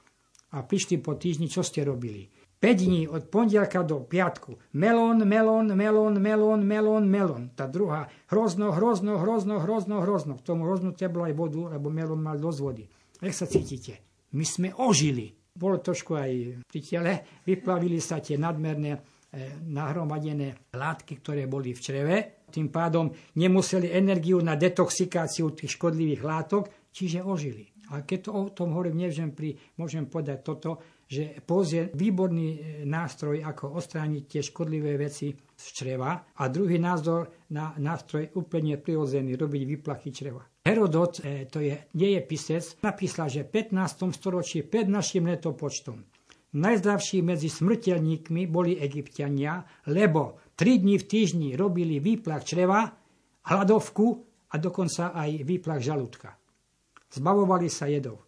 A prišli po týždni, čo ste robili? päť dní od pondelka do piatku. Melón, melón, melón, melón, melón, melón. Tá druhá. Hrozno, hrozno, hrozno, hrozno, hrozno. K tomu hroznu treba aj vodu, lebo melón mal dosť vody. Jak sa cítite? My sme ožili. Bolo trošku aj pri tele. Vyplavili sa tie nadmerné eh, nahromadené látky, ktoré boli v čreve. Tým pádom nemuseli energiu na detoxikáciu tých škodlivých látok, čiže ožili. A keď to, o tom hovorím, neviem, pri, môžem podať toto, že post je výborný nástroj, ako odstrániť tie škodlivé veci z čreva a druhý názor na nástroj úplne prirodzený, robiť výplachy čreva. Herodot, to je, nie je pisec, napísal, že v pätnástom storočí pred našim letopočtom najzdravší medzi smrteľníkmi boli Egypťania, lebo tri dni v týždni robili výplach čreva, hladovku a dokonca aj výplach žalúdka. Zbavovali sa jedov.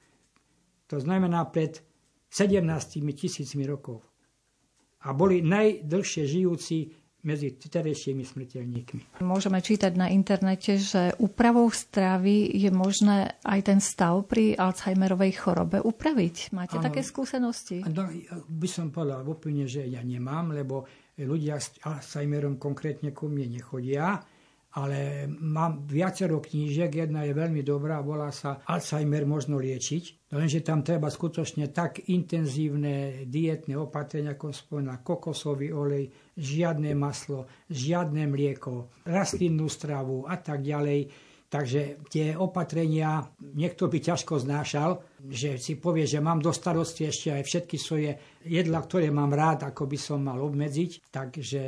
To znamená pred sedemnástimi tisícmi rokov a boli najdlhšie žijúci medzi terejšími smrteľníkmi. Môžeme čítať na internete, že úpravou stravy je možné aj ten stav pri Alzheimerovej chorobe upraviť. Máte ano, také skúsenosti? No, by som povedal úplne, že ja nemám, lebo ľudia s Alzheimerom konkrétne ku mne nechodia, ale mám viacero knížek, jedna je veľmi dobrá, volá sa Alzheimer možno liečiť, lenže tam treba skutočne tak intenzívne dietné opatrenia, ako spomína kokosový olej, žiadne maslo, žiadne mlieko, rastlinnú stravu a tak ďalej. Takže tie opatrenia niekto by ťažko znášal, že si povie, že mám do starosti ešte aj všetky svoje jedlá, ktoré mám rád, ako by som mal obmedziť, takže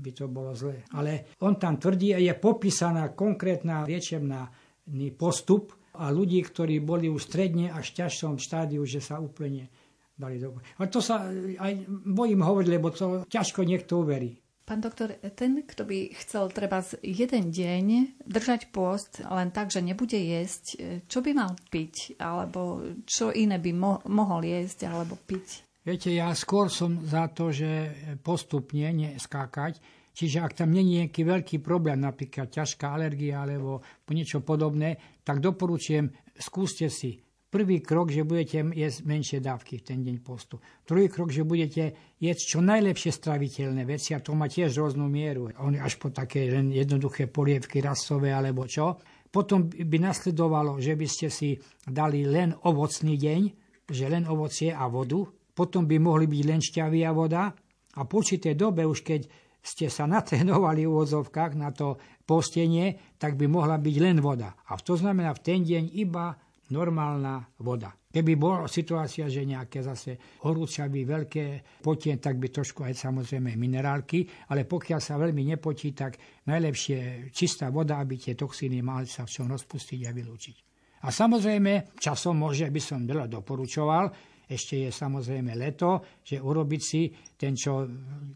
by to bolo zlé. Ale on tam tvrdí, je popísaná konkrétna liečebný postup a ľudí, ktorí boli už stredne až v ťažšom štádiu, že sa úplne dali do... Ale to sa aj bojím hovoriť, lebo to ťažko niekto uverí. Pán doktor, ten, kto by chcel treba z jeden deň držať pôst, len tak, že nebude jesť, čo by mal piť? Alebo čo iné by mo- mohol jesť alebo piť? Viete, ja skôr som za to, že postupne neskákať. Čiže ak tam nie je nejaký veľký problém, napríklad ťažká alergia alebo niečo podobné, tak doporučujem, skúste si. Prvý krok, že budete jesť menšie dávky v ten deň postu. Druhý krok, že budete jesť čo najlepšie straviteľné veci a to má tiež rôznu mieru. Oni až po také len jednoduché polievky rasové alebo čo. Potom by nasledovalo, že by ste si dali len ovocný deň, že len ovocie a vodu. Potom by mohli byť len šťavy a voda. A po určitej dobe, už keď ste sa natrénovali v úvodzovkách na to postenie, tak by mohla byť len voda. A to znamená v ten deň iba normálna voda. Keby bola situácia, že nejaké zase horúčavy, veľké potien, tak by trošku aj samozrejme minerálky, ale pokiaľ sa veľmi nepotí, tak najlepšie čistá voda, aby tie toxíny mali sa v čom rozpustiť a vylúčiť. A samozrejme, časom môže, by som veľa doporučoval, ešte je samozrejme leto, že urobiť si ten, čo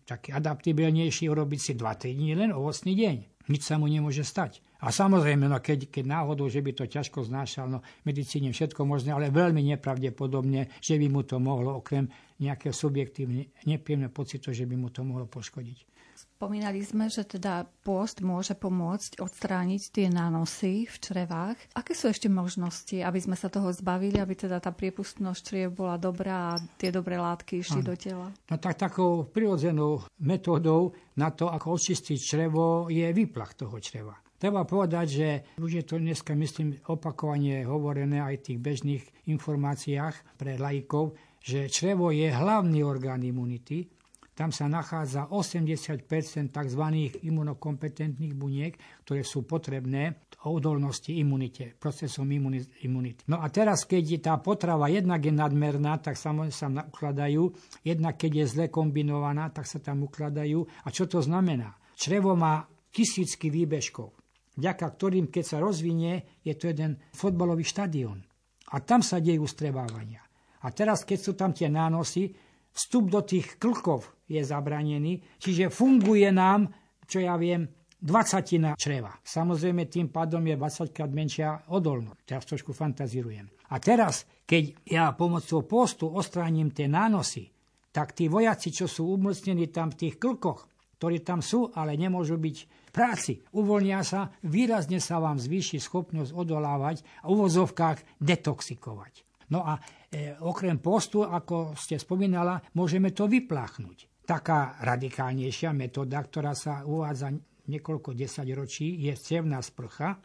taký adaptibilnejší, urobiť si dva tri dni len ovocný deň. Nič sa mu nemôže stať. A samozrejme, no keď, keď náhodou, že by to ťažko znášal, no medicíne všetko možné, ale veľmi nepravdepodobne, že by mu to mohlo, okrem nejakého subjektívne nepríjemného pocitu, že by mu to mohlo poškodiť. Spomínali sme, že teda pôst môže pomôcť odstrániť tie nánosy v črevách. Aké sú ešte možnosti, aby sme sa toho zbavili, aby teda tá priepustnosť čriev bola dobrá a tie dobré látky išli ano. do tela? No tak takou prirodzenou metódou na to, ako očistiť črevo, je výplach toho čreva. Treba povedať, že už je to dneska, myslím, opakovane hovorené aj v tých bežných informáciách pre laikov, že črevo je hlavný orgán imunity. Tam sa nachádza osemdesiat percent tzv. Imunokompetentných buniek, ktoré sú potrebné o odolnosti imunite, procesom imunity. No a teraz, keď je tá potrava jednak je nadmerná, tak sa tam ukladajú, jednak keď je zle kombinovaná, tak sa tam ukladajú. A čo to znamená? Črevo má tisícky výbežkov, vďaka ktorým, keď sa rozvinie, je to jeden fotbalový štadión. A tam sa dejú strebávania. A teraz, keď sú tam tie nánosy, vstup do tých klkov je zabranený, čiže funguje nám, čo ja viem, dvacatina čreva. Samozrejme, tým pádom je dvadsaťkrát menšia odolnosť. Teraz trošku fantazirujem. A teraz, keď ja pomocou postu ostránim tie nánosy, tak tí vojaci, čo sú umocnení tam v tých klkoch, ktorí tam sú, ale nemôžu byť v práci, uvoľnia sa, výrazne sa vám zvýši schopnosť odolávať a v uvozovkách detoxikovať. No a e, okrem postu, ako ste spomínala, môžeme to vypláchnuť. Taká radikálnejšia metóda, ktorá sa uvádza niekoľko desaťročí, je cievna sprcha,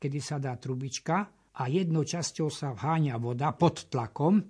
kedy sa dá trubička a jednou časťou sa vháňa voda pod tlakom,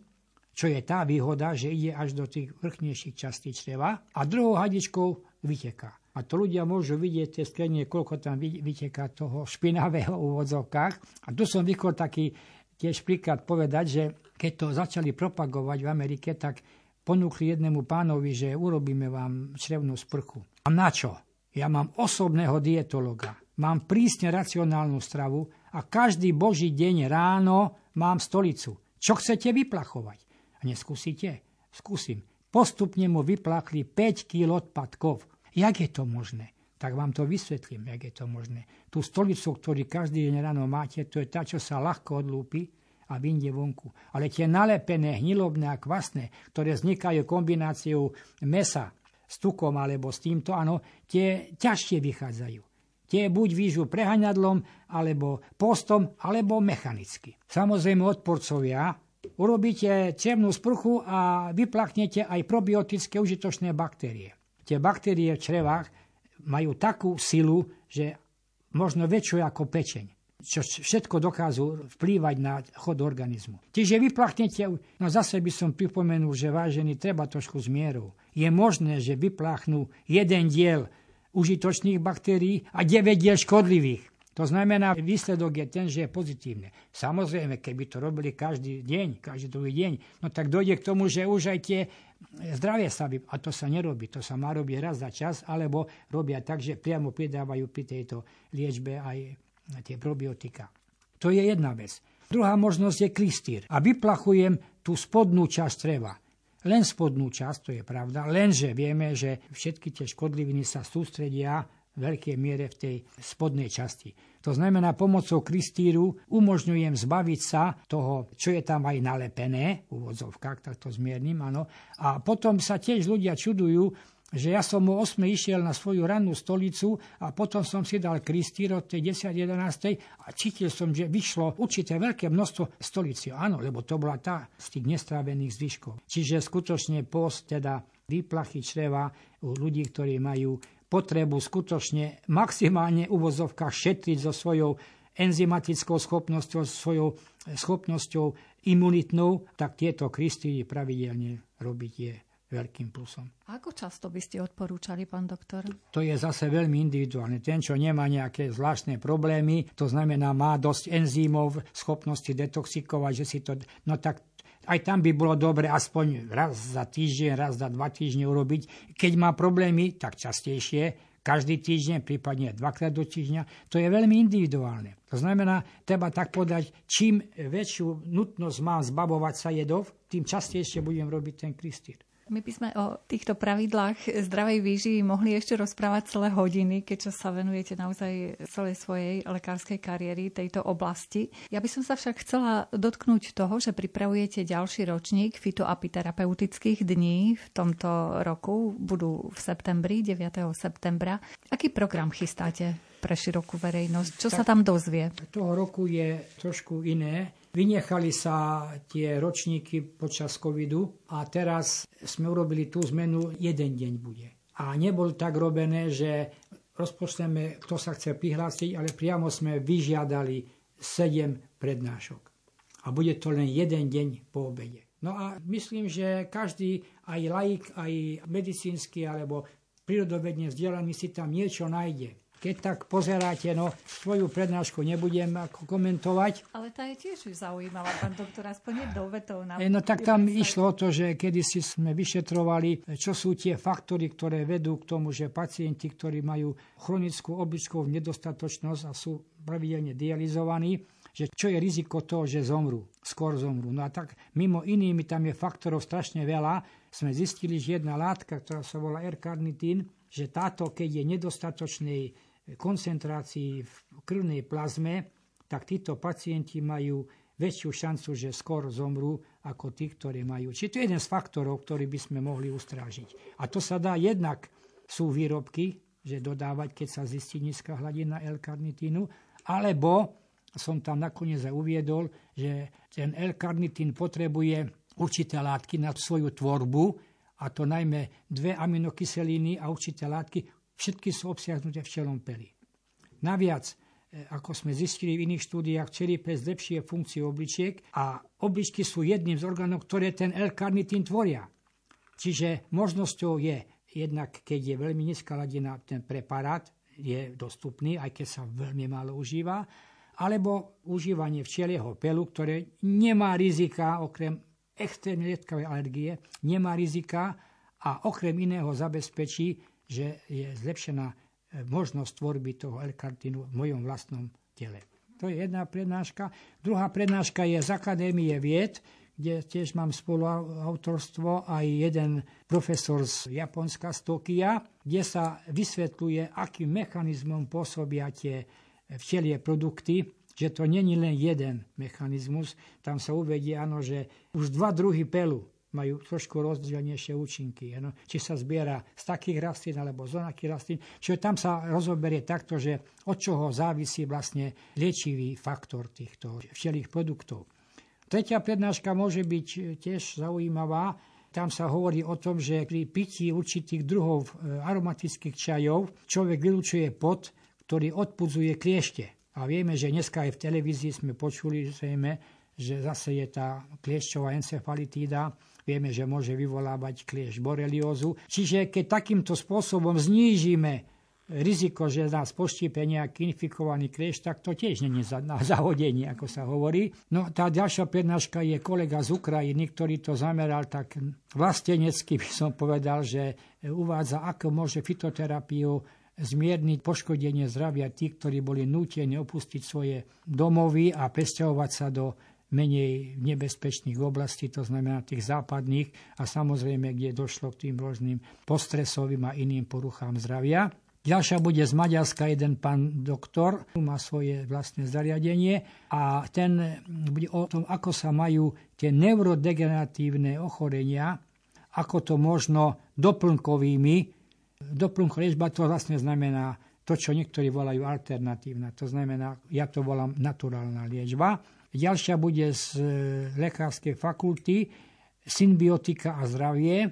čo je tá výhoda, že ide až do tých vrchnejších častí čreva a druhou hadičkou vyteká. A to ľudia môžu vidieť tie sklenie, koľko tam vyteká toho špinavého úvodzovkách. A tu som vychol taký tiež príklad povedať, že keď to začali propagovať v Amerike, tak ponúkli jednému pánovi, že urobíme vám črevnú sprchu. A na čo? Ja mám osobného dietologa, mám prísne racionálnu stravu a každý boží deň ráno mám stolicu. Čo chcete vyplachovať? A neskúsite? Skúsim. Postupne mu vyplachli päť kíl odpadkov. Jak je to možné? Tak vám to vysvetlím, jak je to možné. Tú stolicu, ktorú každý deň ráno máte, to je tá, čo sa ľahko odlúpi a vyjde vonku. Ale tie nalepené, hnilobné a kvasné, ktoré vznikajú kombináciou mesa s tukom alebo s týmto, áno, tie ťažšie vychádzajú. Tie buď výžu prehaňadlom, alebo postom, alebo mechanicky. Samozrejme, odporcovia, urobíte črevnú sprchu a vyplachnete aj probiotické užitočné baktérie. Tie baktérie v črevách majú takú silu, že možno väčšiu ako pečeň, čo všetko dokážu vplývať na chod organizmu. Čiže vypláchnete, no zase by som pripomenul, že vážení, treba trošku s mierou. Je možné, že vypláchnú jeden diel užitočných baktérií a deväť diel škodlivých. To znamená, výsledok je ten, že je pozitívne. Samozrejme, keby to robili každý deň, každý druhý deň, no tak dojde k tomu, že už aj tie zdravie sa vyp... A to sa nerobí, to sa má robiť raz za čas, alebo robia tak, že priamo pridávajú pri tejto liečbe aj tie probiotika. To je jedna vec. Druhá možnosť je klystýr. A vyplachujem tú spodnú časť čreva. Len spodnú časť, to je pravda, lenže vieme, že všetky tie škodliviny sa sústredia veľkej miere v tej spodnej časti. To znamená, pomocou klystíru umožňujem zbaviť sa toho, čo je tam aj nalepené, v úvodzovkách, tak to zmierním, áno. A potom sa tiež ľudia čudujú, že ja som o osem išiel na svoju rannú stolicu a potom som si dal klystír od tej desať jedenásť a cítil som, že vyšlo určité veľké množstvo stolici. Áno, lebo to bola tá z tých nestrávených zvyškov. Čiže skutočne post, teda výplachy čreva u ľudí, ktorí majú potrebu skutočne maximálne uvozovka šetriť so svojou enzymatickou schopnosťou, svojou schopnosťou imunitnou, tak tieto klystíry pravidelne robiť je veľkým plusom. Ako často by ste odporúčali, pán doktor? To je zase veľmi individuálne. Ten, čo nemá nejaké zvláštne problémy, to znamená, má dosť enzymov, schopnosti detoxikovať, že si to... No tak aj tam by bolo dobre aspoň raz za týždeň, raz za dva týždne urobiť. Keď má problémy, tak častejšie, každý týždeň, prípadne dvakrát do týždňa. To je veľmi individuálne. To znamená, treba tak povedať, čím väčšiu nutnosť mám zbavovať sa jedov, tým častejšie budem robiť ten klystír. My by sme o týchto pravidlách zdravej výživy mohli ešte rozprávať celé hodiny, keďže sa venujete naozaj celej svojej lekárskej kariéry tejto oblasti. Ja by som sa však chcela dotknúť toho, že pripravujete ďalší ročník fitoapiterapeutických dní v tomto roku. Budú v septembri, deviateho septembra. Aký program chystáte pre širokú verejnosť? Čo tak sa tam dozvie? Toho roku je trošku iné. Vynechali sa tie ročníky počas covidu a teraz sme urobili tú zmenu, jeden deň bude. A nebol tak robené, že rozpočneme, kto sa chce prihlásiť, ale priamo sme vyžiadali sedem prednášok. A bude to len jeden deň po obede. No a myslím, že každý, aj laik, aj medicínsky, alebo prírodovedne vzdelaný si tam niečo nájde. Keď tak pozeráte, no svoju prednášku nebudem ako komentovať. Ale tá je tiež zaujímavá, pán doktor, aspoň jednou vetou. Nám... No tak tam išlo o to, že kedysi sme vyšetrovali, čo sú tie faktory, ktoré vedú k tomu, že pacienti, ktorí majú chronickú obličkovú nedostatočnosť a sú pravidelne dializovaní, že čo je riziko toho, že zomru, skôr zomru. No a tak mimo inými tam je faktorov strašne veľa. Sme zistili, že jedna látka, ktorá sa volá er-karnitín, že táto, keď je nedostatočnej koncentrácii v krvnej plazme, tak títo pacienti majú väčšiu šancu, že skôr zomrú ako tí, ktorí majú. Čiže to je jeden z faktorov, ktorý by sme mohli ustrážiť. A to sa dá jednak, sú výrobky, že dodávať, keď sa zistí nízka hladina el-karnitínu, alebo som tam nakoniec aj uviedol, že ten el-karnitín potrebuje určité látky na svoju tvorbu, a to najmä dve aminokyseliny a určité látky, všetky sú obsiahnuté v včelom peli. Naviac, ako sme zistili v iných štúdiách, včelí pes zlepšuje funkciu obličiek a obličky sú jedným z orgánov, ktoré ten el-karnitín tvoria. Čiže možnosťou je, jednak keď je veľmi nízka hladina, ten preparát je dostupný, aj keď sa veľmi málo užíva, alebo užívanie včelieho pelu, ktoré nemá rizika, okrem extrémne riedkavej alergie, nemá rizika a okrem iného zabezpečí, že je zlepšená možnosť tvorby toho el-karnitínu v mojom vlastnom tele. To je jedna prednáška. Druhá prednáška je z Akadémie vied, kde tiež mám spoluautorstvo aj jeden profesor z Japonska, z Tokia, kde sa vysvetľuje, akým mechanizmom pôsobia tie včelie produkty, že to není len jeden mechanizmus. Tam sa uvedie, áno, že už dva druhy pelu majú trošku rozdielnejšie účinky. Ano? Či sa zbiera z takých rastlín alebo z onakých rastlín. Čiže tam sa rozoberie takto, že od čoho závisí vlastne liečivý faktor týchto všelých produktov. Tretia prednáška môže byť tiež zaujímavá. Tam sa hovorí o tom, že pri pití určitých druhov aromatických čajov človek vylučuje pot, ktorý odpudzuje kliešte. A vieme, že dneska aj v televízii sme počuli, že zase je tá kliešťová encefalitída. Vieme, že môže vyvolávať kliešť boreliózu. Čiže keď takýmto spôsobom znížime riziko, že nás poštípe nejaký infikovaný kliešť, tak to tiež nie je na zahodenie, ako sa hovorí. No tá ďalšia prednáška je kolega z Ukrajiny, ktorý to zameral tak vlastenecky, by som povedal, že uvádza, ako môže fitoterapiu zmierniť poškodenie zdravia tých, ktorí boli nútení opustiť svoje domovy a presťahovať sa do menej nebezpečných oblastí, to znamená tých západných a samozrejme, kde došlo k tým rôznym postresovým a iným poruchám zdravia. Ďalšia bude z Maďarska, jeden pán doktor, má svoje vlastné zariadenie a ten bude o tom, ako sa majú tie neurodegeneratívne ochorenia, ako to možno doplnkovými, doplnková liečba to vlastne znamená to, čo niektorí volajú alternatívna, to znamená, ja to volám naturálna liečba. Ďalšia bude z lekárskej fakulty, symbiotika a zdravie.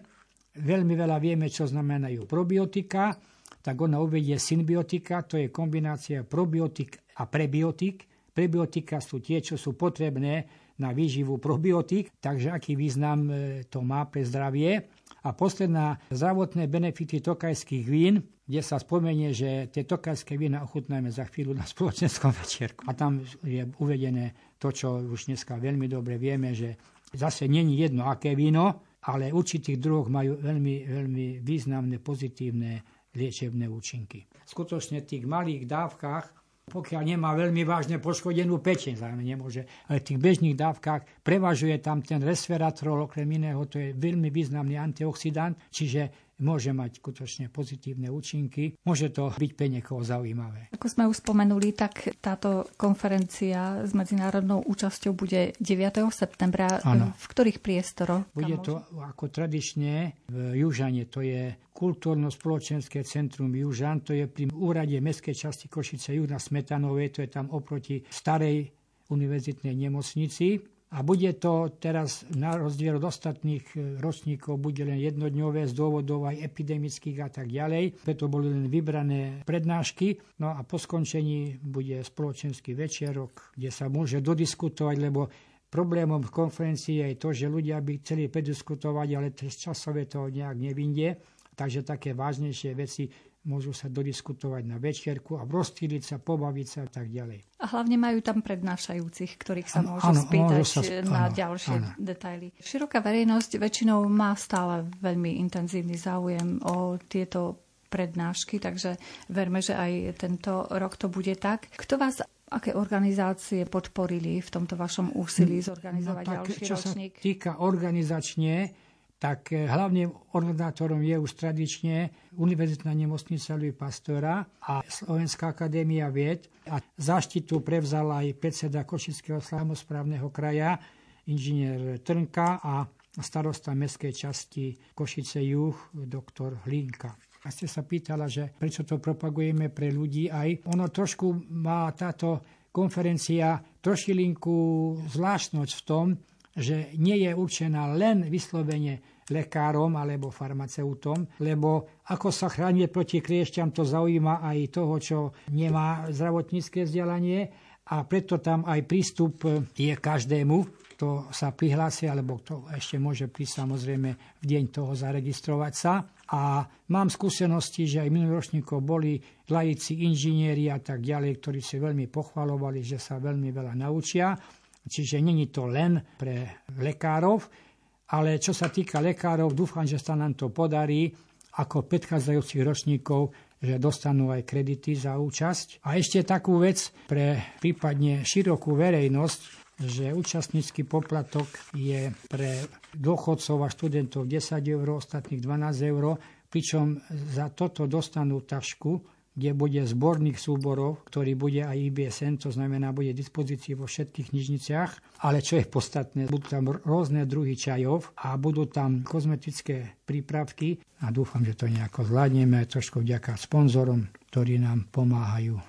Veľmi veľa vieme, čo znamenajú probiotika, tak ona uvedie symbiotika, to je kombinácia probiotik a prebiotik. Prebiotika sú tie, čo sú potrebné na výživu probiotik, takže aký význam to má pre zdravie. A posledná, zdravotné benefity tokajských vín, kde sa spomenie, že tie tokajské vína ochutnáme za chvíľu na spoločenskom večierku. A tam je uvedené to, čo už dneska veľmi dobre vieme, že zase není jedno, aké víno, ale určitých druhoch majú veľmi, veľmi významné pozitívne liečebné účinky. Skutočne v tých malých dávkach pokiaľ nemá veľmi vážne poškodenú pečeň, zároveň nemôže. Ale v tých bežných dávkach prevažuje tam ten resveratrol, okrem iného, to je veľmi významný antioxidant, čiže môže mať skutočne pozitívne účinky. Môže to byť pre niekoho zaujímavé. Ako sme už spomenuli, tak táto konferencia s medzinárodnou účasťou bude deviateho septembra. Ano. V ktorých priestoroch? Bude to ako tradične v Južane, to je kultúrno-spoločenské centrum Južan, to je pri úrade mestskej časti Košice-Júzna-Smetanovej, to je tam oproti starej univerzitnej nemocnici. A bude to teraz, na rozdiel od ostatných ročníkov, bude len jednodňové z dôvodov aj epidemických a tak ďalej. Preto boli len vybrané prednášky. No a po skončení bude spoločenský večerok, kde sa môže dodiskutovať, lebo problémom konferencie je to, že ľudia by chceli prediskutovať, ale časové to nejak nevindie. Takže také vážnejšie veci môžu sa dodiskutovať na večierku a rozstýliť sa, pobaviť sa a tak ďalej. A hlavne majú tam prednášajúcich, ktorých sa ano, môžu ano, spýtať môžu sa sp- na ano, ďalšie ano. detaily. Široká verejnosť väčšinou má stále veľmi intenzívny záujem o tieto prednášky, takže verme, že aj tento rok to bude tak. Kto vás, aké organizácie podporili v tomto vašom úsilí zorganizovať no, tak, ďalší čo ročník? Čo sa týka organizačne, tak hlavným ordinátorom je už tradične Univerzitná nemocnica L. Pasteura a Slovenská akadémia vied. A záštitu prevzal aj predseda Košického samosprávneho kraja, inžinier Trnka a starosta mestskej časti Košice-Juh, doktor Hlinka. A ste sa pýtala, že prečo to propagujeme pre ľudí aj. Ono trošku má táto konferencia trošilinku zvláštnosť v tom, že nie je určená len vyslovene lekárom alebo farmaceutom, lebo ako sa chrániť proti kliešťam, to zaujíma aj toho, čo nemá zdravotnícke vzdelanie, a preto tam aj prístup je každému, kto sa prihlási, alebo kto ešte môže prísť samozrejme v deň toho zaregistrovať sa. A mám skúsenosti, že aj minulých ročníkov boli laici, inžinieri a tak ďalej, ktorí si veľmi pochvalovali, že sa veľmi veľa naučia. Čiže není to len pre lekárov, ale čo sa týka lekárov, dúfam, že sa nám to podarí, ako predchádzajúcich ročníkov, že dostanú aj kredity za účasť. A ešte takú vec pre prípadne širokú verejnosť, že účastnícky poplatok je pre dôchodcov a študentov desať eur, ostatných dvanásť eur, pričom za toto dostanú tašku, kde bude zborných súborov, ktorý bude aj I B S N, to znamená, bude v dispozícii vo všetkých knižniciach, ale čo je podstatné, budú tam rôzne druhy čajov a budú tam kozmetické prípravky a dúfam, že to nejako zvládneme, trošku vďaka sponzorom, ktorí nám pomáhajú.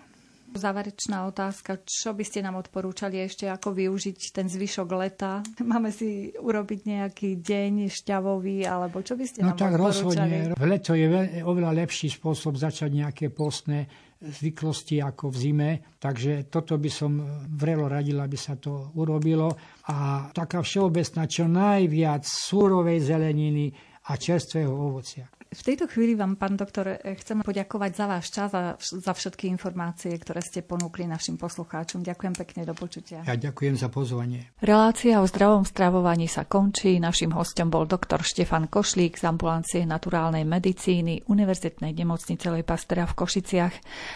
Záverečná otázka, čo by ste nám odporúčali ešte, ako využiť ten zvyšok leta? Máme si urobiť nejaký deň šťavový, alebo čo by ste no, nám odporúčali? No tak rozhodne, v leto je oveľa lepší spôsob začať nejaké postné zvyklosti ako v zime, takže toto by som vrelo radila, aby sa to urobilo. A taká všeobecná, čo najviac súrovej zeleniny a čerstvého ovocia. V tejto chvíli vám, pán doktor, chcem poďakovať za váš čas a za všetky informácie, ktoré ste ponúkli našim poslucháčom. Ďakujem pekne, do počutia. Ja ďakujem za pozvanie. Relácia o zdravom stravovaní sa končí. Naším hostom bol doktor Štefan Košlík z ambulancie naturálnej medicíny Univerzitnej nemocnice L. Pasteura v Košiciach.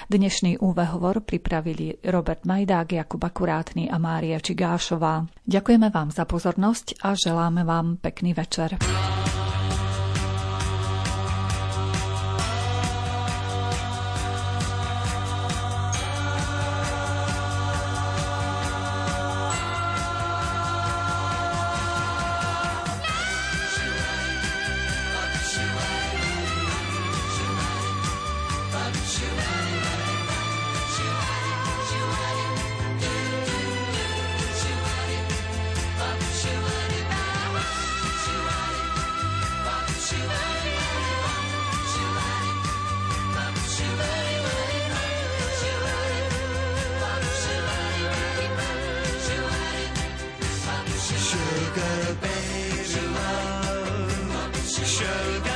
Dnešný úvahovor pripravili Robert Majdák, Jakub Akurátny a Mária Čigášová. Ďakujeme vám za pozornosť a želáme vám pekný večer. Sugar, baby, sugar.